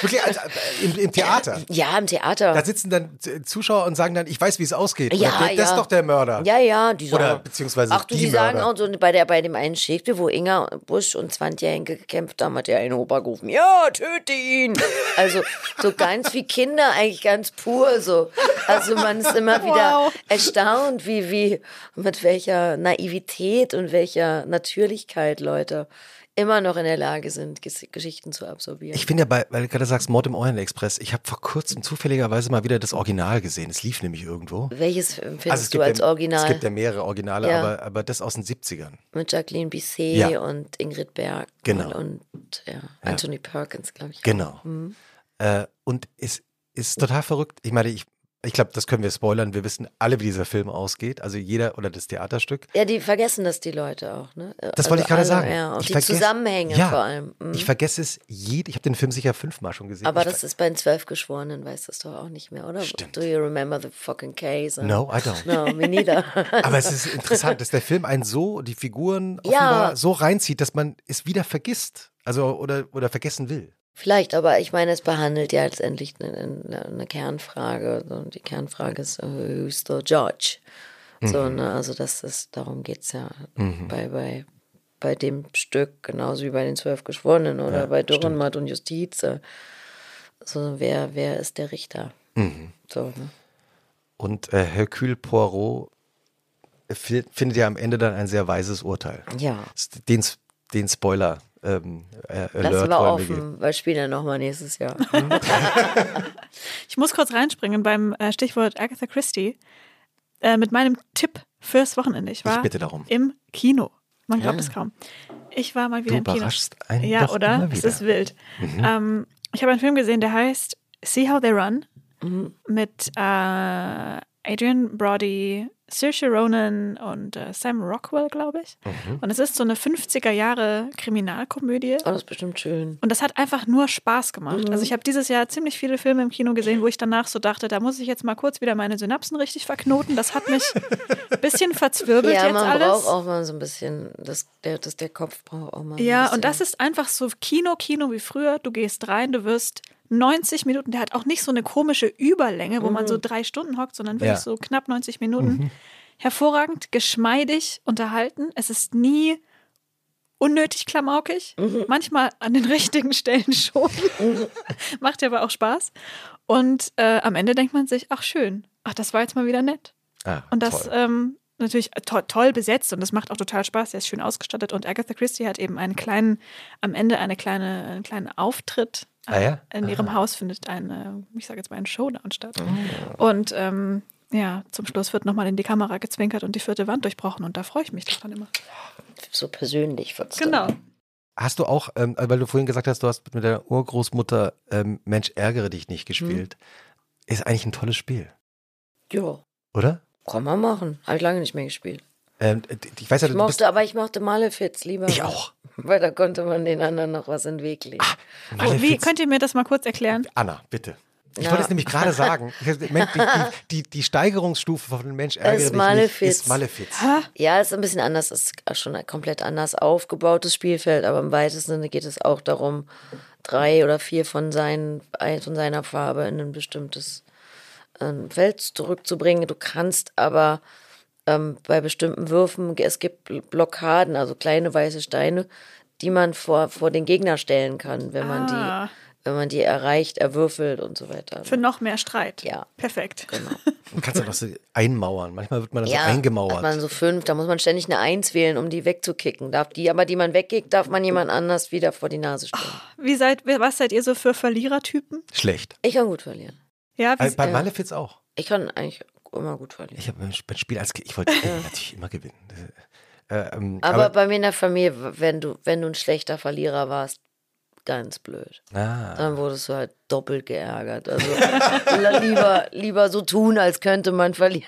Wirklich, also, im Theater? Ja, im Theater. Da sitzen dann Zuschauer und sagen dann, ich weiß, wie es ausgeht. Ja, das ist doch der Mörder. Ja, ja. Die sagen, oder beziehungsweise die Mörder. Sagen auch so, bei dem einen Shakespeare, wo Inga Busch und Swantje Henke gekämpft haben, hat der eine Opa gerufen, ja, töte ihn. Also so ganz wie Kinder, eigentlich ganz pur so. Also man ist immer wieder erstaunt, wie mit welcher Naivität und welcher Natürlichkeit Leute immer noch in der Lage sind, Geschichten zu absorbieren. Ich bin ja weil du gerade sagst, Mord im Orient Express, ich habe vor kurzem zufälligerweise mal wieder das Original gesehen. Es lief nämlich irgendwo. Welches findest du als Original? Es gibt ja mehrere Originale, aber das aus den 70ern. Mit Jacqueline Bisset und Ingrid Berg und Anthony Perkins, glaube ich. Genau. Mhm. Und es ist total verrückt. Ich meine, ich glaube, das können wir spoilern. Wir wissen alle, wie dieser Film ausgeht. Also jeder oder das Theaterstück. Ja, die vergessen das die Leute auch. Ne? Das wollte ich gerade sagen. Ja, auch die Zusammenhänge vor allem. Mhm. Ich vergesse es ich habe den Film sicher 5-mal schon gesehen. Aber das ist bei den 12 Geschworenen, weißt du das doch auch nicht mehr, oder? Stimmt. Do you remember the fucking case? No, I don't. No, me neither. Aber es ist interessant, dass der Film einen so, die Figuren offenbar so reinzieht, dass man es wieder vergisst. Also oder vergessen will. Vielleicht, aber ich meine, es behandelt ja letztendlich eine Kernfrage. Und die Kernfrage ist, who's the judge? So, ne? Also darum geht es ja bei dem Stück, genauso wie bei den 12 Geschworenen oder bei Dürrenmatt und Justiz. Also wer ist der Richter? Mhm. So, ne? Und Hercule Poirot findet ja am Ende dann ein sehr weises Urteil. Ja. Den Spoiler. Lassen wir offen, weil spielen ja nochmal nächstes Jahr. Ich muss kurz reinspringen beim Stichwort Agatha Christie mit meinem Tipp fürs Wochenende. Ich war im Kino. Man glaubt es kaum. Ich war mal wieder im Kino. Du überraschst einen doch oder? Immer wieder. Es ist wild. Mhm. Ich habe einen Film gesehen, der heißt See How They Run mit Adrian Brody, Saoirse Ronan und Sam Rockwell, glaube ich. Mhm. Und es ist so eine 50er-Jahre-Kriminalkomödie. Oh, das ist bestimmt schön. Und das hat einfach nur Spaß gemacht. Mhm. Also ich habe dieses Jahr ziemlich viele Filme im Kino gesehen, wo ich danach so dachte, da muss ich jetzt mal kurz wieder meine Synapsen richtig verknoten. Das hat mich ein bisschen verzwirbelt jetzt alles. Ja, man braucht auch mal so ein bisschen, der Kopf braucht auch mal ein bisschen. Und das ist einfach so Kino wie früher. Du gehst rein, du wirst 90 Minuten, der hat auch nicht so eine komische Überlänge, wo man so 3 Stunden hockt, sondern wirklich so knapp 90 Minuten. Mhm. Hervorragend, geschmeidig unterhalten. Es ist nie unnötig klamaukig. Mhm. Manchmal an den richtigen Stellen schon. Macht aber auch Spaß. Und am Ende denkt man sich, ach schön, ach das war jetzt mal wieder nett. Ah, und das natürlich toll besetzt und das macht auch total Spaß. Der ist schön ausgestattet und Agatha Christie hat eben am Ende einen kleinen Auftritt. In ihrem Haus findet ein Showdown statt. Oh. Und zum Schluss wird nochmal in die Kamera gezwinkert und die 4. Wand durchbrochen. Und da freue ich mich doch dann immer. So persönlich wird's dann. Hast du auch, weil du vorhin gesagt hast, du hast mit deiner Urgroßmutter Mensch, ärgere dich nicht gespielt. Ist eigentlich ein tolles Spiel. Ja. Oder? Kann man machen. Habe ich lange nicht mehr gespielt. Ich weiß ja, ich mochte Malefiz lieber. Ich auch. Weil da konnte man den anderen noch was in den Weg legen. Wie, könnt ihr mir das mal kurz erklären? Anna, bitte. Ich wollte es nämlich gerade sagen. Die Steigerungsstufe von Mensch ärgere dich nicht ist Malefiz. Ja, ist ein bisschen anders, ist schon ein komplett anders aufgebautes Spielfeld, aber im weitesten Sinne geht es auch darum, 3 oder 4 von seiner Farbe in ein bestimmtes Feld zurückzubringen. Du kannst aber bei bestimmten Würfen, es gibt Blockaden, also kleine weiße Steine, die man vor den Gegner stellen kann, wenn man die erreicht, erwürfelt und so weiter. Für noch mehr Streit. Ja. Perfekt. Genau. Man kann es auch noch so einmauern. Manchmal wird man so eingemauert. Hat man so 5, da muss man ständig eine 1 wählen, um die wegzukicken. Die man wegkickt, darf man jemand anders wieder vor die Nase stellen. Oh, was seid ihr so für Verlierertypen? Schlecht. Ich kann gut verlieren. Ja, bei Malefiz auch. Ich kann eigentlich immer gut verlieren. Ich habe beim Spiel als Kind, ich wollte natürlich immer gewinnen. Aber bei mir in der Familie, wenn du ein schlechter Verlierer warst, ganz blöd. Dann wurdest du halt doppelt geärgert. Also lieber so tun, als könnte man verlieren.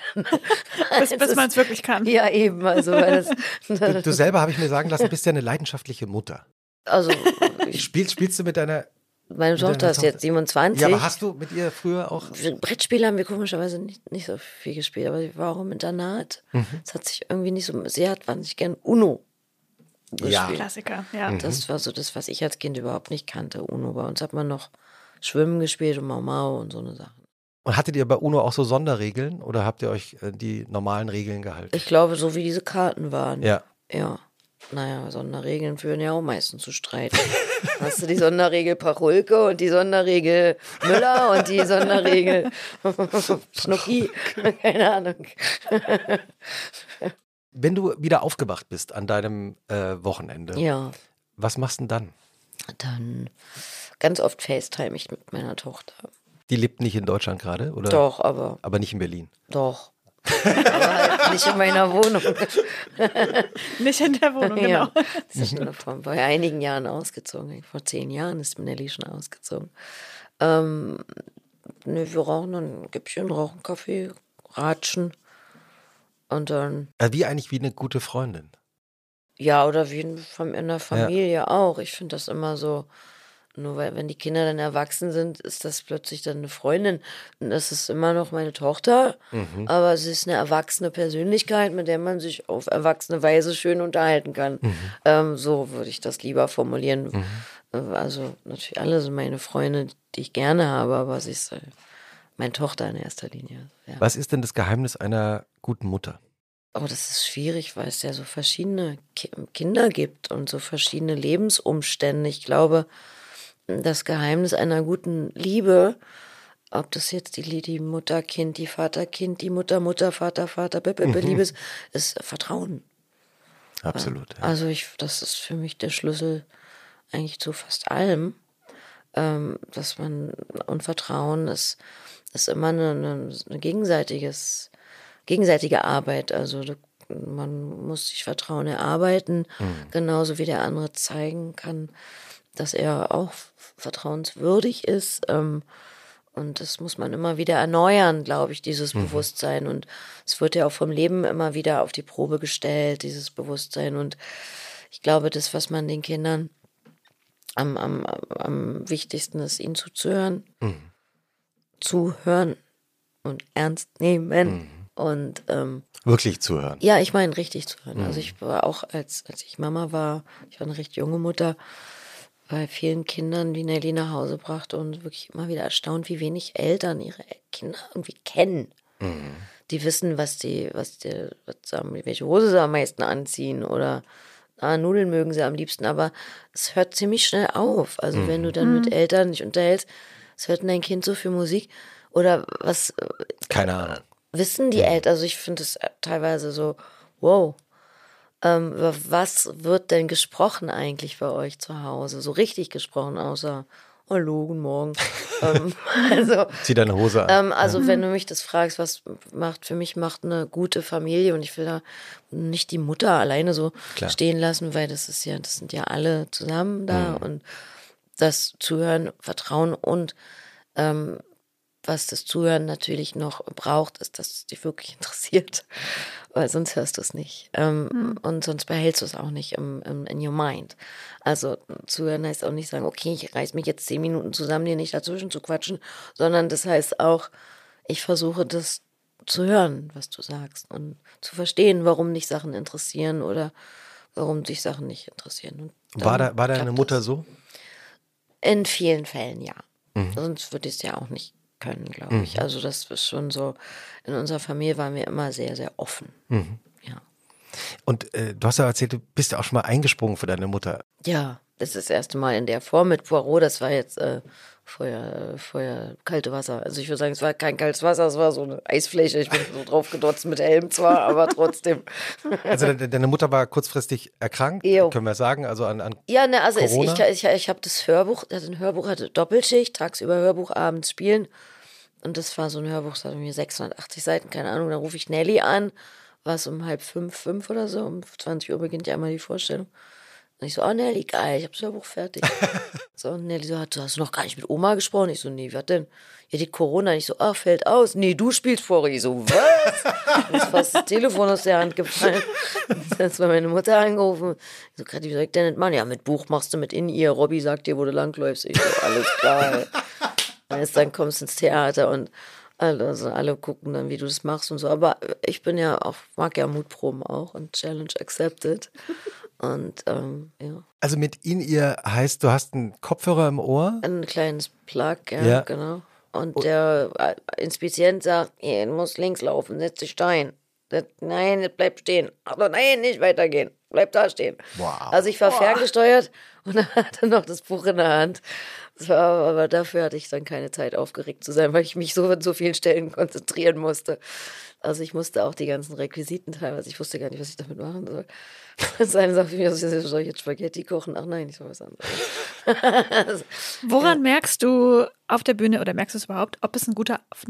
Bis man es wirklich kann. Ja, eben. Also, du selber, habe ich mir sagen lassen, bist ja eine leidenschaftliche Mutter. Also spielst du mit deiner... Meine Tochter ist jetzt 27. Ja, aber hast du mit ihr früher auch... Brettspiele haben wir komischerweise nicht so viel gespielt, aber sie war auch im Internat. Es hat sich irgendwie nicht so... Sie hat wahnsinnig gern Uno gespielt. Ja, Klassiker, ja. Das war so das, was ich als Kind überhaupt nicht kannte, Uno. Bei uns hat man noch Schwimmen gespielt und Mau Mau und so eine Sache. Und hattet ihr bei Uno auch so Sonderregeln oder habt ihr euch die normalen Regeln gehalten? Ich glaube, so wie diese Karten waren. Ja. Ja. Naja, Sonderregeln führen ja auch meistens zu Streit. Hast du die Sonderregel Pachulke und die Sonderregel Müller und die Sonderregel Schnucki? Keine Ahnung. Wenn du wieder aufgewacht bist an deinem Wochenende, was machst du denn dann? Dann ganz oft FaceTime ich mit meiner Tochter. Die lebt nicht in Deutschland gerade, oder? Doch, aber. Aber nicht in Berlin? Doch. Aber halt nicht in meiner Wohnung. Nicht in der Wohnung, genau. Ja, sie ist schon vor einigen Jahren ausgezogen. Vor 10 Jahren ist Nelly schon ausgezogen. Wir rauchen ein Gippchen, rauchen Kaffee, ratschen und dann... Wie eine gute Freundin. Ja, oder wie in einer Familie auch. Ich finde das immer so... Nur weil, wenn die Kinder dann erwachsen sind, ist das plötzlich dann eine Freundin. Und das ist immer noch meine Tochter, aber sie ist eine erwachsene Persönlichkeit, mit der man sich auf erwachsene Weise schön unterhalten kann. So würde ich das lieber formulieren. Also natürlich alle sind meine Freunde, die ich gerne habe, aber sie ist meine Tochter in erster Linie. Ja. Was ist denn das Geheimnis einer guten Mutter? Oh, das ist schwierig, weil es ja so verschiedene Kinder gibt und so verschiedene Lebensumstände. Ich glaube... Das Geheimnis einer guten Liebe, ob das jetzt die Mutter-Kind, die Vater-Kind, die Mutter-Mutter, Vater-Vater, Liebe ist Vertrauen. Absolut. Ja. Also das ist für mich der Schlüssel eigentlich zu fast allem, und Vertrauen ist immer eine gegenseitige Arbeit. Also du man muss sich Vertrauen erarbeiten, genauso wie der andere zeigen kann, dass er auch vertrauenswürdig ist. Und das muss man immer wieder erneuern, glaube ich, dieses Bewusstsein. Und es wird ja auch vom Leben immer wieder auf die Probe gestellt, dieses Bewusstsein. Und ich glaube, das, was man den Kindern am wichtigsten ist, ihnen zuzuhören, zuhören und ernst nehmen. Und wirklich zuhören. Ja, ich meine richtig zuhören. Also ich war auch, als ich Mama war, ich war eine recht junge Mutter, bei vielen Kindern, die Nelly nach Hause brachte, und wirklich immer wieder erstaunt, wie wenig Eltern ihre Kinder irgendwie kennen. Die wissen, welche Hose sie am meisten anziehen oder Nudeln mögen sie am liebsten, aber es hört ziemlich schnell auf. Also wenn du dann mit Eltern dich unterhältst, was hört denn dein Kind so für Musik oder was? Keine Ahnung. Wissen die Eltern, also ich finde es teilweise so, wow. Über was wird denn gesprochen eigentlich bei euch zu Hause? So richtig gesprochen, außer hallo, guten Morgen. Also, zieh deine Hose an. Also wenn du mich das fragst, was macht eine gute Familie, und ich will da nicht die Mutter alleine so stehen lassen, weil das sind ja alle zusammen da, und das Zuhören, Vertrauen und was das Zuhören natürlich noch braucht, ist, dass es dich wirklich interessiert, weil sonst hörst du es nicht und sonst behältst du es auch nicht in your mind. Also Zuhören heißt auch nicht sagen, okay, ich reiß mich jetzt 10 Minuten zusammen, dir nicht dazwischen zu quatschen, sondern das heißt auch, ich versuche das zu hören, was du sagst, und zu verstehen, warum dich Sachen interessieren oder warum dich Sachen nicht interessieren. War deine Mutter so? In vielen Fällen ja. Sonst würde ich es ja auch nicht können, glaube ich. Also das ist schon so, in unserer Familie waren wir immer sehr, sehr offen. Ja. Und du hast ja erzählt, du bist ja auch schon mal eingesprungen für deine Mutter. Ja, das ist das erste Mal in der Form mit Poirot, das war jetzt Feuer, kalte Wasser. Also ich würde sagen, es war kein kaltes Wasser, es war so eine Eisfläche. Ich bin so drauf gedotzt mit Helm zwar, aber trotzdem. Also deine Mutter war kurzfristig erkrankt, können wir sagen, also an ja, ne, also Corona. Ich habe das Hörbuch, hatte Doppelschicht, tagsüber Hörbuch, abends spielen. Und das war so ein Hörbuch, das hatte mir 680 Seiten, keine Ahnung. Dann rufe ich Nelly an, war es um 4:30 oder so, um 20 Uhr beginnt ja einmal die Vorstellung. Und ich so, Nelly, geil, ich hab das Hörbuch fertig. So, und Nelly so, hast du noch gar nicht mit Oma gesprochen? Ich so, nee, was denn? Ja, die Corona. Ich so, fällt aus. Nee, du spielst vor. Ich so, was? Mir ist fast das Telefon aus der Hand gefallen. Jetzt war meine Mutter angerufen. Ich so, Kathi, wie soll ich denn das machen? Ja, mit Buch machst du mit in ihr. Robby sagt dir, wo du langläufst. Ich so, alles klar. Und dann kommst du ins Theater und alle gucken dann, wie du das machst und so. Aber ich bin ja auch, mag ja Mutproben auch, und Challenge accepted. Und ja. Also mit in ihr heißt, du hast einen Kopfhörer im Ohr? Ein kleines Plug, ja. Genau. Und der Inspizient sagt, er muss links laufen, setz dich rein. Nein, jetzt bleib stehen. Aber nein, nicht weitergehen. Bleib da stehen. Wow. Also ich war ferngesteuert und dann hatte noch das Buch in der Hand. Aber dafür hatte ich dann keine Zeit, aufgeregt zu sein, weil ich mich so an so vielen Stellen konzentrieren musste. Also ich musste auch die ganzen Requisiten teilweise, ich wusste gar nicht, was ich damit machen soll. Das eine sagt mir, soll ich jetzt Spaghetti kochen? Ach nein, ich soll was anderes. Woran merkst du auf der Bühne, oder merkst du es überhaupt, ob es eine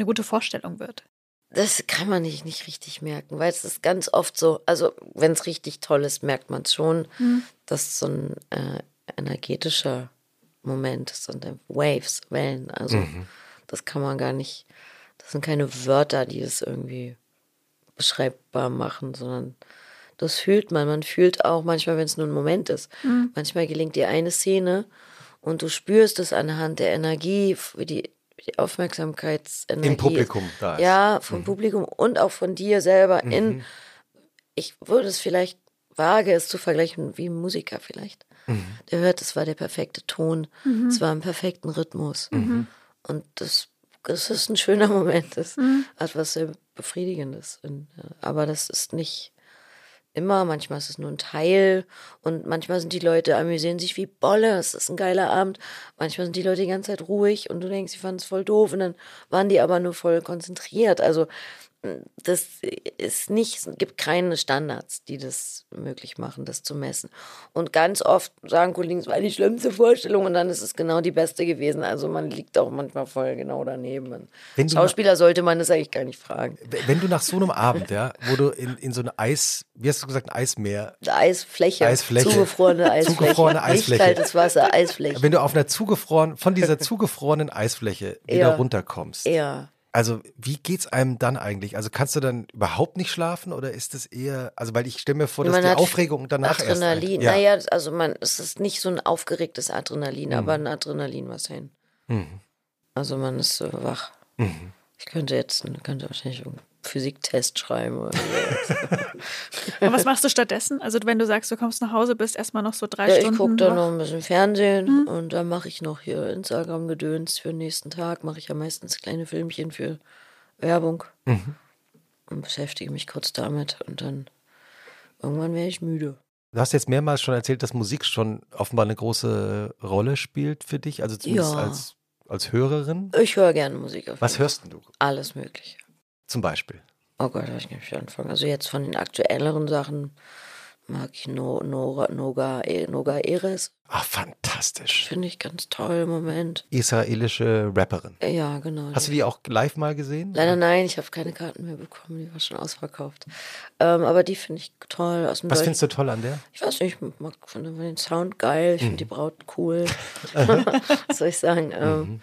gute Vorstellung wird? Das kann man nicht richtig merken, weil es ist ganz oft so, also wenn es richtig toll ist, merkt man es schon, dass so ein energetischer Moment ist, und Waves, Wellen, also das kann man gar nicht, das sind keine Wörter, die es irgendwie beschreibbar machen, sondern das fühlt man. Man fühlt auch manchmal, wenn es nur ein Moment ist, manchmal gelingt dir eine Szene und du spürst es anhand der Energie, die Aufmerksamkeitsenergie. Im Publikum da ist. Ja, vom Publikum und auch von dir selber. Ich würde es vielleicht wage, es zu vergleichen wie ein Musiker vielleicht. Der hört, es war der perfekte Ton, es war im perfekten Rhythmus. Und das ist ein schöner Moment, das hat was sehr Befriedigendes. Aber das ist nicht immer, manchmal ist es nur ein Teil, und manchmal sind die Leute, amüsieren sich wie Bolle, es ist ein geiler Abend. Manchmal sind die Leute die ganze Zeit ruhig und du denkst, sie fanden es voll doof, und dann waren die aber nur voll konzentriert. Also das ist nicht, es gibt keine Standards, die das möglich machen, das zu messen. Und ganz oft sagen Kollegen, es war die schlimmste Vorstellung und dann ist es genau die beste gewesen. Also man liegt auch manchmal voll genau daneben. Schauspieler sollte man das eigentlich gar nicht fragen. Wenn du nach so einem Abend, ja, wo du in so eine Eismeer? Eisfläche. Zugefrorene Eisfläche. Nicht kaltes Wasser, Eisfläche. Wenn du auf einer zugefrorenen Eisfläche wieder runterkommst. Ja. Also wie geht's einem dann eigentlich? Also kannst du dann überhaupt nicht schlafen oder ist das eher, also weil ich stelle mir vor, dass die Aufregung danach erst... Adrenalin, naja, also es ist nicht so ein aufgeregtes Adrenalin, aber ein Adrenalin was hin. Mhm. Also man ist so wach. Mhm. Ich könnte wahrscheinlich irgendeinen Physiktest schreiben. Oder so. Und was machst du stattdessen? Also wenn du sagst, du kommst nach Hause, bist erstmal noch so 3 Stunden. Ich gucke dann noch ein bisschen Fernsehen und dann mache ich noch hier Instagram-Gedöns für den nächsten Tag. Mache ich ja meistens kleine Filmchen für Werbung und beschäftige mich kurz damit. Und dann irgendwann werde ich müde. Du hast jetzt mehrmals schon erzählt, dass Musik schon offenbar eine große Rolle spielt für dich. Also zumindest als Hörerin? Ich höre gerne Musik. Was hörst denn du? Alles Mögliche. Zum Beispiel? Oh Gott, da kann ich nicht anfangen. Also jetzt von den aktuelleren Sachen mag ich Noga Erez. Ach, fantastisch. Finde ich ganz toll im Moment. Israelische Rapperin. Ja, genau. Hast du die auch live mal gesehen? Leider nein, ich habe keine Karten mehr bekommen, die war schon ausverkauft. Aber die finde ich toll. Was findest du toll an der? Ich weiß nicht, ich finde den Sound geil, ich finde die Braut cool. Was soll ich sagen?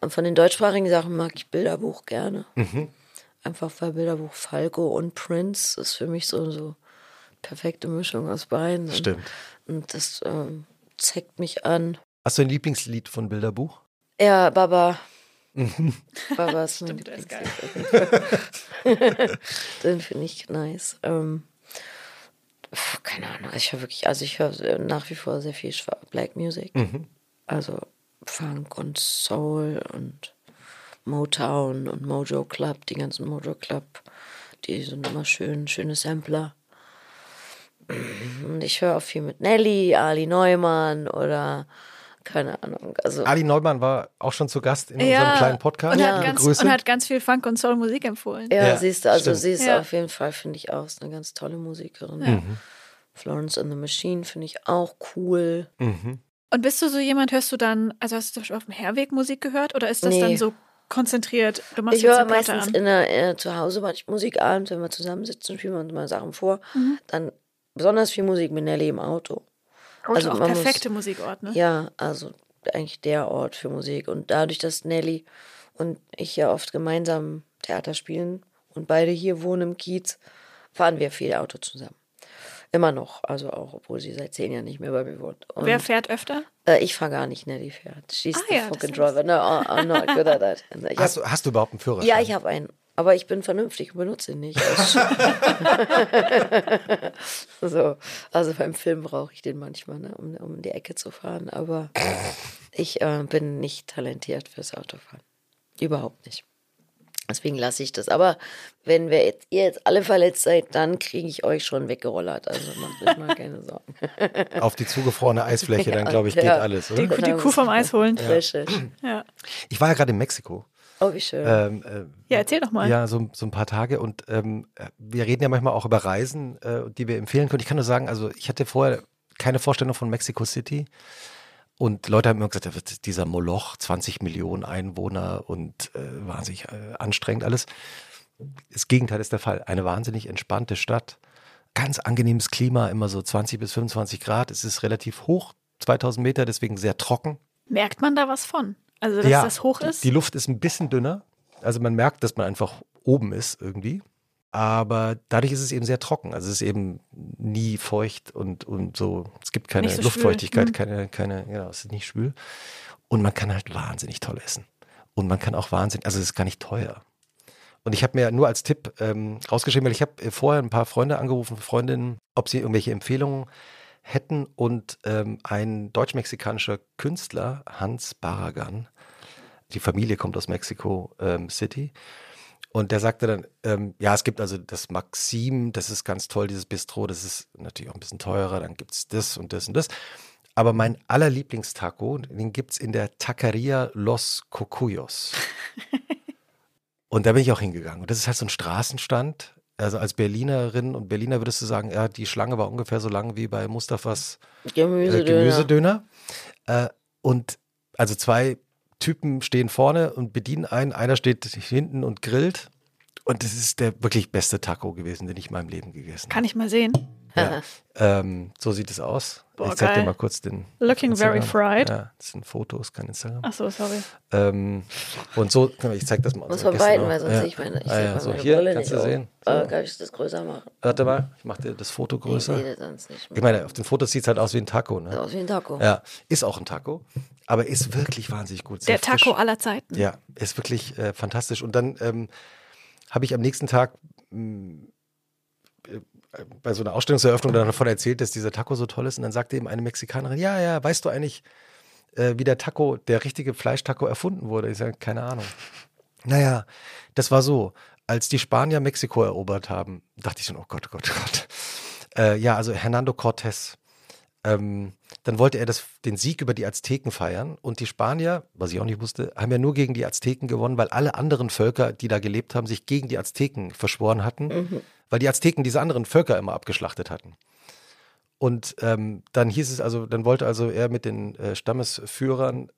Von den deutschsprachigen Sachen mag ich Bilderbuch gerne. Mhm. Einfach weil Bilderbuch Falco und Prince ist für mich so perfekte Mischung aus beiden. Stimmt. Und das zeigt mich an. Hast du ein Lieblingslied von Bilderbuch? Ja, Baba. Baba ist mein Lieblingslied. Den finde ich nice. Keine Ahnung, ich höre nach wie vor sehr viel Black Music. Mhm. Also Funk und Soul und Motown und Mojo Club, die ganzen Mojo Club, die sind immer schöne Sampler. Und ich höre auch viel mit Nelly, Ali Neumann oder keine Ahnung. Also Ali Neumann war auch schon zu Gast in unserem kleinen Podcast. Und hat ganz viel Funk- und Soul-Musik empfohlen. Ja, siehst du, sie ist auf jeden Fall, finde ich auch, ist eine ganz tolle Musikerin. Ja. Mhm. Florence and the Machine finde ich auch cool. Mhm. Und bist du so jemand, hörst du dann, also hast du zum Beispiel auf dem Herweg Musik gehört oder ist das dann so konzentriert? Du machst ich höre meistens zu Hause Musik abends, wenn wir zusammensitzen, spielen wir uns mal Sachen vor, dann besonders viel Musik mit Nelly im Auto. Und also auch perfekte Musikort, ne? Ja, also eigentlich der Ort für Musik. Und dadurch, dass Nelly und ich ja oft gemeinsam Theater spielen und beide hier wohnen im Kiez, fahren wir viel Auto zusammen. Immer noch, also auch, obwohl sie seit 10 Jahren nicht mehr bei mir wohnt. Und wer fährt öfter? Ich fahre gar nicht, Nelly fährt. She's the fucking driver. No, I'm not good at that. Hast du überhaupt einen Führerschein? Ja, ich habe einen. Aber ich bin vernünftig und benutze ihn nicht. Also beim Film brauche ich den manchmal, ne, um die Ecke zu fahren. Aber ich bin nicht talentiert fürs Autofahren. Überhaupt nicht. Deswegen lasse ich das. Aber wenn ihr jetzt alle verletzt seid, dann kriege ich euch schon weggerollert. Also macht euch mal keine Sorgen. Auf die zugefrorene Eisfläche, dann glaube ich, geht alles. Oder? Die Kuh vom Eis holen. Ja. Ich war ja gerade in Mexiko. Oh, wie schön. Erzähl doch mal. Ja, so ein paar Tage. Und wir reden ja manchmal auch über Reisen, die wir empfehlen können. Ich kann nur sagen, also ich hatte vorher keine Vorstellung von Mexico City. Und Leute haben immer gesagt, da wird dieser Moloch, 20 Millionen Einwohner und wahnsinnig anstrengend alles. Das Gegenteil ist der Fall. Eine wahnsinnig entspannte Stadt. Ganz angenehmes Klima, immer so 20 bis 25 Grad. Es ist relativ hoch, 2000 Meter, deswegen sehr trocken. Merkt man da was von? Also, dass das hoch ist? Die Luft ist ein bisschen dünner. Also man merkt, dass man einfach oben ist irgendwie. Aber dadurch ist es eben sehr trocken. Also es ist eben nie feucht und so. Es gibt keine Luftfeuchtigkeit, es ist nicht schwül. Und man kann halt wahnsinnig toll essen. Und man kann auch also es ist gar nicht teuer. Und ich habe mir nur als Tipp rausgeschrieben, weil ich habe vorher ein paar Freunde angerufen, Freundinnen, ob sie irgendwelche Empfehlungen hätten. Und ein deutsch-mexikanischer Künstler, Hans Barragan, die Familie kommt aus Mexico City. Und der sagte dann, es gibt also das Maxim, das ist ganz toll, dieses Bistro, das ist natürlich auch ein bisschen teurer, dann gibt es das und das und das. Aber mein allerlieblingstaco, den gibt es in der Taqueria Los Cocuyos. Und da bin ich auch hingegangen. Und das ist halt so ein Straßenstand. Also als Berlinerin und Berliner würdest du sagen, ja, die Schlange war ungefähr so lang wie bei Mustafas Gemüsedöner. Und also zwei Typen stehen vorne und bedienen einen. Einer steht hinten und grillt. Und das ist der wirklich beste Taco gewesen, den ich in meinem Leben gegessen habe. Kann ich mal sehen. Ja. So sieht es aus. Boah, ich zeig dir mal kurz den. Looking Instagram. Very fried. Ja, das sind Fotos, kein Instagram. Ach so, sorry. Und so, ich zeig das mal. Muss verweiten, weil sonst ich meine, ich so meine hier, Brille kannst du sehen. So. Kann ich das größer machen? Warte mal, ich mache dir das Foto größer. Ich sehe das sonst nicht mehr. Ich meine, auf den Fotos sieht es halt aus wie ein Taco, ne? Aus wie ein Taco. Ja, ist auch ein Taco, aber ist wirklich wahnsinnig gut. Der Taco aller Zeiten. Ja, ist wirklich fantastisch. Und dann habe ich am nächsten Tag bei so einer Ausstellungseröffnung davon erzählt, dass dieser Taco so toll ist. Und dann sagte eben eine Mexikanerin, ja, weißt du eigentlich, wie der Taco, der richtige Fleischtaco erfunden wurde? Ich sage, keine Ahnung. Naja, das war so, als die Spanier Mexiko erobert haben, dachte ich schon, oh Gott, Gott, Gott. Ja, also Hernando Cortés. Dann wollte er den Sieg über die Azteken feiern. Und die Spanier, was ich auch nicht wusste, haben ja nur gegen die Azteken gewonnen, weil alle anderen Völker, die da gelebt haben, sich gegen die Azteken verschworen hatten, weil die Azteken diese anderen Völker immer abgeschlachtet hatten. Und dann hieß es also, dann wollte also er mit den Stammesführern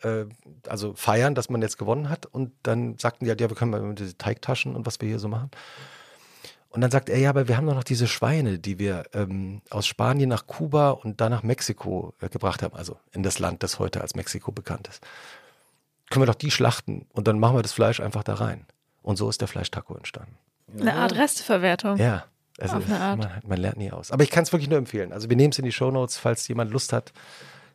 also feiern, dass man jetzt gewonnen hat. Und dann sagten die halt, ja, wir können mal mit den Teigtaschen und was wir hier so machen. Und dann sagt er, ja, aber wir haben doch noch diese Schweine, die wir aus Spanien nach Kuba und dann nach Mexiko gebracht haben, also in das Land, das heute als Mexiko bekannt ist. Können wir doch die schlachten und dann machen wir das Fleisch einfach da rein. Und so ist der Fleischtaco entstanden. Eine Art Resteverwertung. Ja, also man lernt nie aus. Aber ich kann es wirklich nur empfehlen. Also wir nehmen es in die Shownotes, falls jemand Lust hat,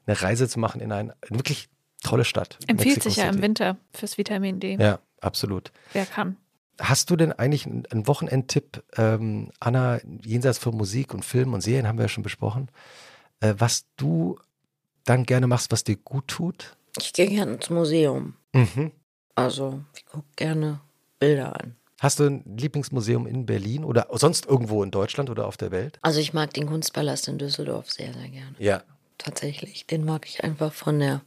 eine Reise zu machen in eine wirklich tolle Stadt. Empfiehlt sich ja im Winter fürs Vitamin D. Ja, absolut. Wer kann. Hast du denn eigentlich einen Wochenendtipp, Anna, jenseits von Musik und Film und Serien, haben wir ja schon besprochen, was du dann gerne machst, was dir gut tut? Ich gehe gerne ins Museum. Also ich gucke gerne Bilder an. Hast du ein Lieblingsmuseum in Berlin oder sonst irgendwo in Deutschland oder auf der Welt? Also ich mag den Kunstpalast in Düsseldorf sehr, sehr gerne. Ja. Tatsächlich, den mag ich einfach von der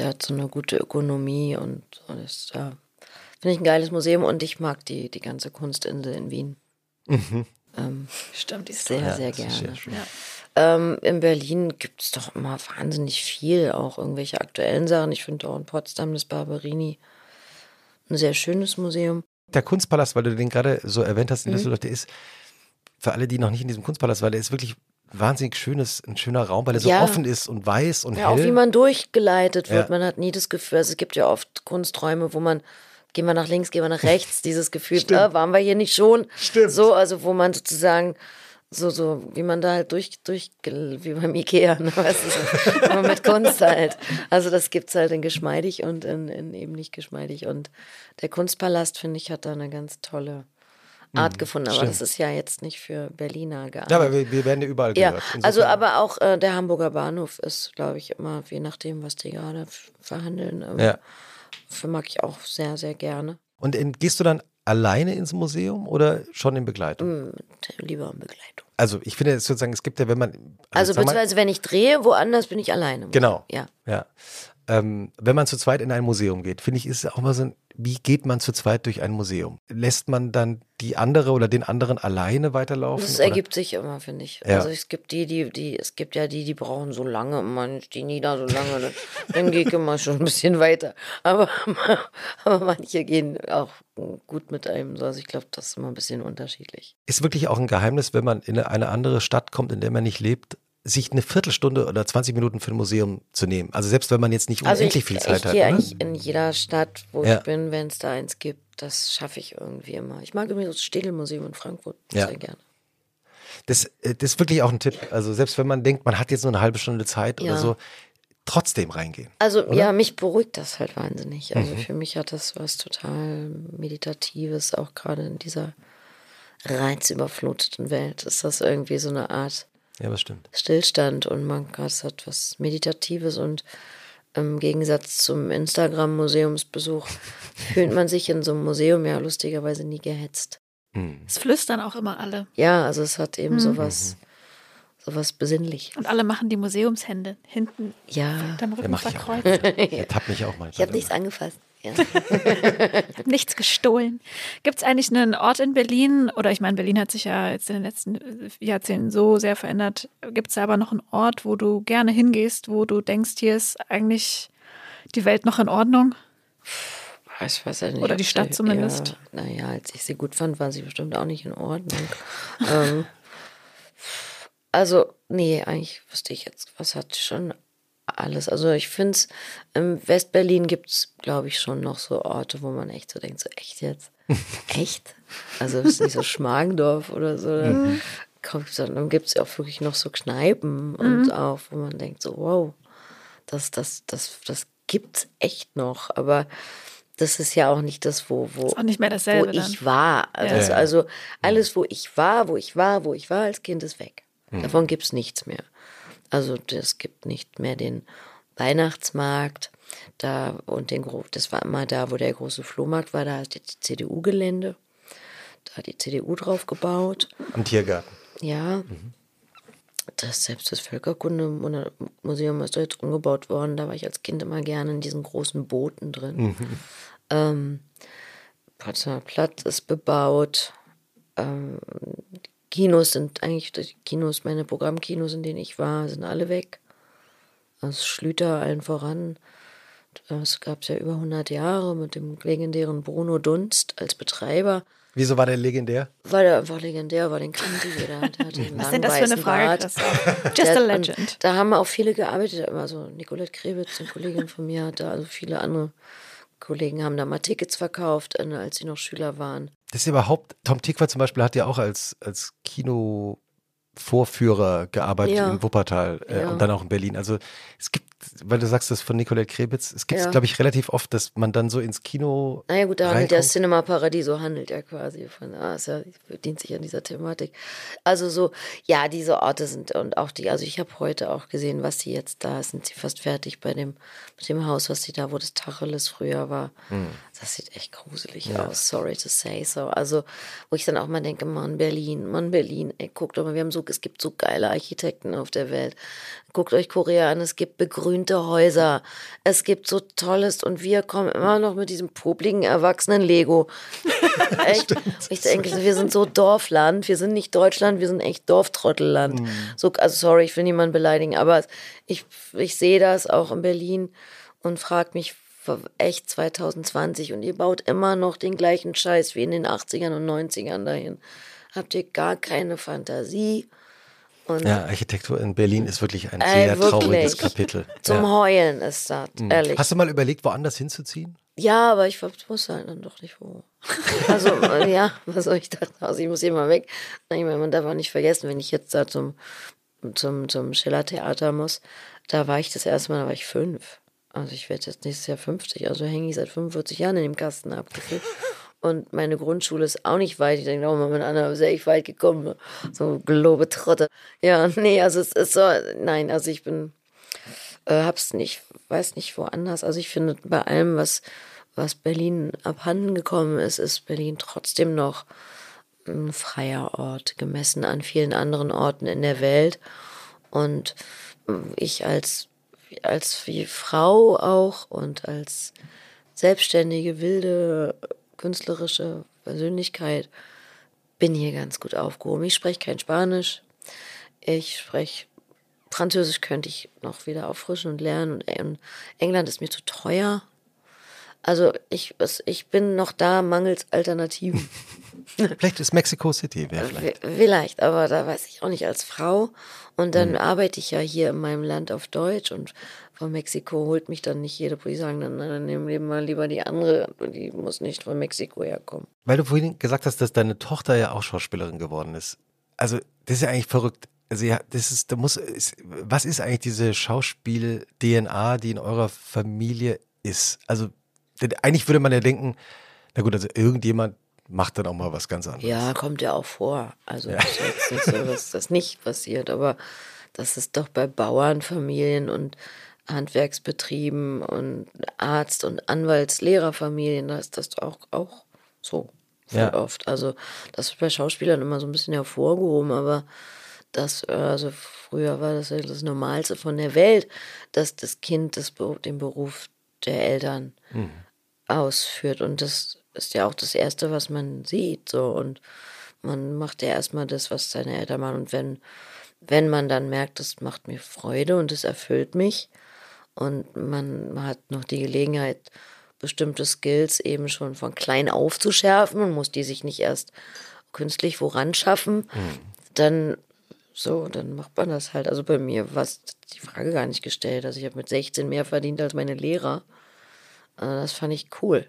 hat so eine gute Ökonomie und alles da. Finde ich ein geiles Museum und ich mag die ganze Kunstinsel in Wien. Stimmt, die ist sehr gerne. Ja. In Berlin gibt es doch immer wahnsinnig viel, auch irgendwelche aktuellen Sachen. Ich finde auch in Potsdam das Barberini ein sehr schönes Museum. Der Kunstpalast, weil du den gerade so erwähnt hast in Düsseldorf, der ist, für alle, die noch nicht in diesem Kunstpalast waren, der ist wirklich wahnsinnig ein schöner Raum, weil er so offen ist und weiß und hell. Ja, auch wie man durchgeleitet wird. Man hat nie das Gefühl, also es gibt ja oft Kunsträume, wo man gehen wir nach links, gehen wir nach rechts, dieses Gefühl, waren wir hier nicht schon? Stimmt. So, also wo man sozusagen, so wie man da halt wie beim Ikea, ne? Weißt du, so, mit Kunst halt. Also das gibt es halt in geschmeidig und in eben nicht geschmeidig. Und der Kunstpalast, finde ich, hat da eine ganz tolle Art gefunden. Aber das ist ja jetzt nicht für Berliner geeignet. Ja, aber wir werden ja überall gehört. Ja, also aber auch der Hamburger Bahnhof ist, glaube ich, immer, je nachdem, was die gerade verhandeln, mag ich auch sehr, sehr gerne. Und gehst du dann alleine ins Museum oder schon in Begleitung? Lieber in Begleitung. Also ich finde sozusagen, es gibt ja, wenn man... Also beziehungsweise wenn ich drehe, woanders bin ich alleine. Genau. Ja. Wenn man zu zweit in ein Museum geht, finde ich, ist auch mal so ein, wie geht man zu zweit durch ein Museum? Lässt man dann die andere oder den anderen alleine weiterlaufen? Das ergibt sich immer, finde ich. Ja. Also es gibt die brauchen so lange, man steht nie da so lange, ne? Dann gehe ich immer schon ein bisschen weiter. Aber manche gehen auch gut mit einem, also ich glaube, das ist immer ein bisschen unterschiedlich. Ist wirklich auch ein Geheimnis, wenn man in eine andere Stadt kommt, in der man nicht lebt, sich eine Viertelstunde oder 20 Minuten für ein Museum zu nehmen. Also selbst wenn man jetzt nicht unendlich viel Zeit hat. Ich gehe eigentlich in jeder Stadt, wo ich bin, wenn es da eins gibt, das schaffe ich irgendwie immer. Ich mag übrigens das Städelmuseum in Frankfurt sehr gerne. Das ist wirklich auch ein Tipp. Also selbst wenn man denkt, man hat jetzt nur eine halbe Stunde Zeit oder so, trotzdem reingehen. Also mich beruhigt das halt wahnsinnig. Also für mich hat das was total Meditatives, auch gerade in dieser reizüberfluteten Welt. Ist das irgendwie so eine Art... Ja, das stimmt. Stillstand und es hat was Meditatives und im Gegensatz zum Instagram-Museumsbesuch fühlt man sich in so einem Museum ja lustigerweise nie gehetzt. Es flüstern auch immer alle. Ja, also es hat eben sowas Besinnliches. Und alle machen die Museumshände hinten. Ja. Am Rücken verkreuzt. Ich ertappe mich auch mal. Ich habe nichts angefasst. Ja. Ich habe nichts gestohlen. Gibt es eigentlich einen Ort in Berlin, oder ich meine, Berlin hat sich ja jetzt in den letzten Jahrzehnten so sehr verändert, gibt es da aber noch einen Ort, wo du gerne hingehst, wo du denkst, hier ist eigentlich die Welt noch in Ordnung? Ich weiß ja nicht. Oder die Stadt zumindest. Ja, naja, als ich sie gut fand, war sie bestimmt auch nicht in Ordnung. Also, nee, eigentlich wüsste ich jetzt, was hat schon alles. Also ich finde es, in Westberlin gibt es, glaube ich, schon noch so Orte, wo man echt so denkt, so echt jetzt? Echt? Also ist nicht so Schmargendorf oder so. Dann gibt es ja auch wirklich noch so Kneipen und auch, wo man denkt so, wow, das gibt es echt noch. Aber das ist ja auch nicht das, wo ist auch nicht mehr dasselbe, wo ich war. Also alles, wo ich war als Kind, ist weg. Davon gibt es nichts mehr. Also es gibt nicht mehr den Weihnachtsmarkt da und das war immer da, wo der große Flohmarkt war, da ist jetzt die CDU-Gelände. Da hat die CDU drauf gebaut. Am Tiergarten. Ja. Selbst das Völkerkundemuseum ist da jetzt umgebaut worden. Da war ich als Kind immer gerne in diesen großen Booten drin. Potsdamer Platz ist bebaut. Kinos sind eigentlich, meine Programmkinos, in denen ich war, sind alle weg. Also Schlüter allen voran. Das gab es ja über 100 Jahre mit dem legendären Bruno Dunst als Betreiber. Wieso war der legendär? Weil der einfach legendär war, den kannte jeder. Der hatte einen Was ist denn das für eine Frage? Just a legend. Da haben auch viele gearbeitet. Also Nicolette Krebitz, eine Kollegin von mir, hat da, also viele andere Kollegen haben da mal Tickets verkauft, als sie noch Schüler waren. Das ist überhaupt, Tom Tykwer zum Beispiel hat ja auch als Kinovorführer gearbeitet in Wuppertal und dann auch in Berlin. Also es gibt, weil du sagst, das von Nicolette Krebitz, es gibt es, glaube ich, relativ oft, dass man dann so ins Kino Na ja gut, da handelt der Cinema Paradiso, handelt er quasi von, bedient sich an dieser Thematik. Also so, ja, diese Orte sind, und auch die, also ich habe heute auch gesehen, was sie jetzt da, sind sie fast fertig mit dem Haus, was sie da, wo das Tacheles früher war. Das sieht echt gruselig aus, sorry to say so. Also, wo ich dann auch mal denke, Mann, Berlin, ey, guckt doch mal, wir haben so, es gibt so geile Architekten auf der Welt. Guckt euch Korea an, es gibt begrünte Häuser, es gibt so Tolles und wir kommen immer noch mit diesem popligen, erwachsenen Lego. Echt? Ich denke, wir sind so Dorfland, wir sind nicht Deutschland, wir sind echt Dorftrottelland. So, also sorry, ich will niemanden beleidigen, aber ich sehe das auch in Berlin und frage mich, echt 2020, und ihr baut immer noch den gleichen Scheiß wie in den 80ern und 90ern dahin. Habt ihr gar keine Fantasie? Und ja, Architektur in Berlin ist wirklich ein sehr trauriges Kapitel. Zum Heulen ist das, ehrlich. Hast du mal überlegt, woanders hinzuziehen? Ja, aber ich wusste halt dann doch nicht, wo. Also, ja, also ich dachte, ich muss hier mal weg. Ich meine, man darf auch nicht vergessen, wenn ich jetzt da zum Schiller-Theater muss, da war ich das erste Mal, da war ich 5. Also ich werde jetzt nächstes Jahr 50, also hänge ich seit 45 Jahren in dem Kasten abgeführt. Und meine Grundschule ist auch nicht weit. Ich denke auch mal, mit Anna ist echt weit gekommen. So Globetrotte. Ja, nee, also es ist so, nein, also ich bin, hab's nicht, weiß nicht woanders. Also ich finde, bei allem, was Berlin abhanden gekommen ist, ist Berlin trotzdem noch ein freier Ort, gemessen an vielen anderen Orten in der Welt. Und ich als Frau auch und als selbstständige, wilde, künstlerische Persönlichkeit bin hier ganz gut aufgehoben. Ich spreche kein Spanisch. Ich spreche Französisch, könnte ich noch wieder auffrischen und lernen. Und England ist mir zu teuer. Also ich bin noch da, mangels Alternativen. Vielleicht ist Mexico City, wäre vielleicht. Vielleicht, aber da weiß ich auch nicht, als Frau. Und dann arbeite ich ja hier in meinem Land auf Deutsch, und von Mexiko holt mich dann nicht jeder. Die sagen dann nehmen wir mal lieber die andere, die muss nicht von Mexiko herkommen. Weil du vorhin gesagt hast, dass deine Tochter ja auch Schauspielerin geworden ist. Also das ist ja eigentlich verrückt. Also ja, was ist eigentlich diese Schauspiel-DNA, die in eurer Familie ist? Also eigentlich würde man ja denken, na gut, also irgendjemand macht dann auch mal was ganz anderes. Ja, kommt ja auch vor. Also ist jetzt nicht so, dass das nicht passiert, aber das ist doch bei Bauernfamilien und Handwerksbetrieben und Arzt- und Anwaltslehrerfamilien, da ist das auch so oft. Also das wird bei Schauspielern immer so ein bisschen hervorgehoben, aber das, also früher war das ja das Normalste von der Welt, dass das Kind den Beruf der Eltern ausführt. Und das ist ja auch das Erste, was man sieht. So. Und man macht ja erstmal das, was seine Eltern machen. Und wenn man dann merkt, das macht mir Freude und es erfüllt mich und man hat noch die Gelegenheit, bestimmte Skills eben schon von klein auf zu schärfen und muss die sich nicht erst künstlich woran schaffen, dann macht man das halt. Also bei mir war die Frage gar nicht gestellt. Also ich habe mit 16 mehr verdient als meine Lehrer. Das fand ich cool.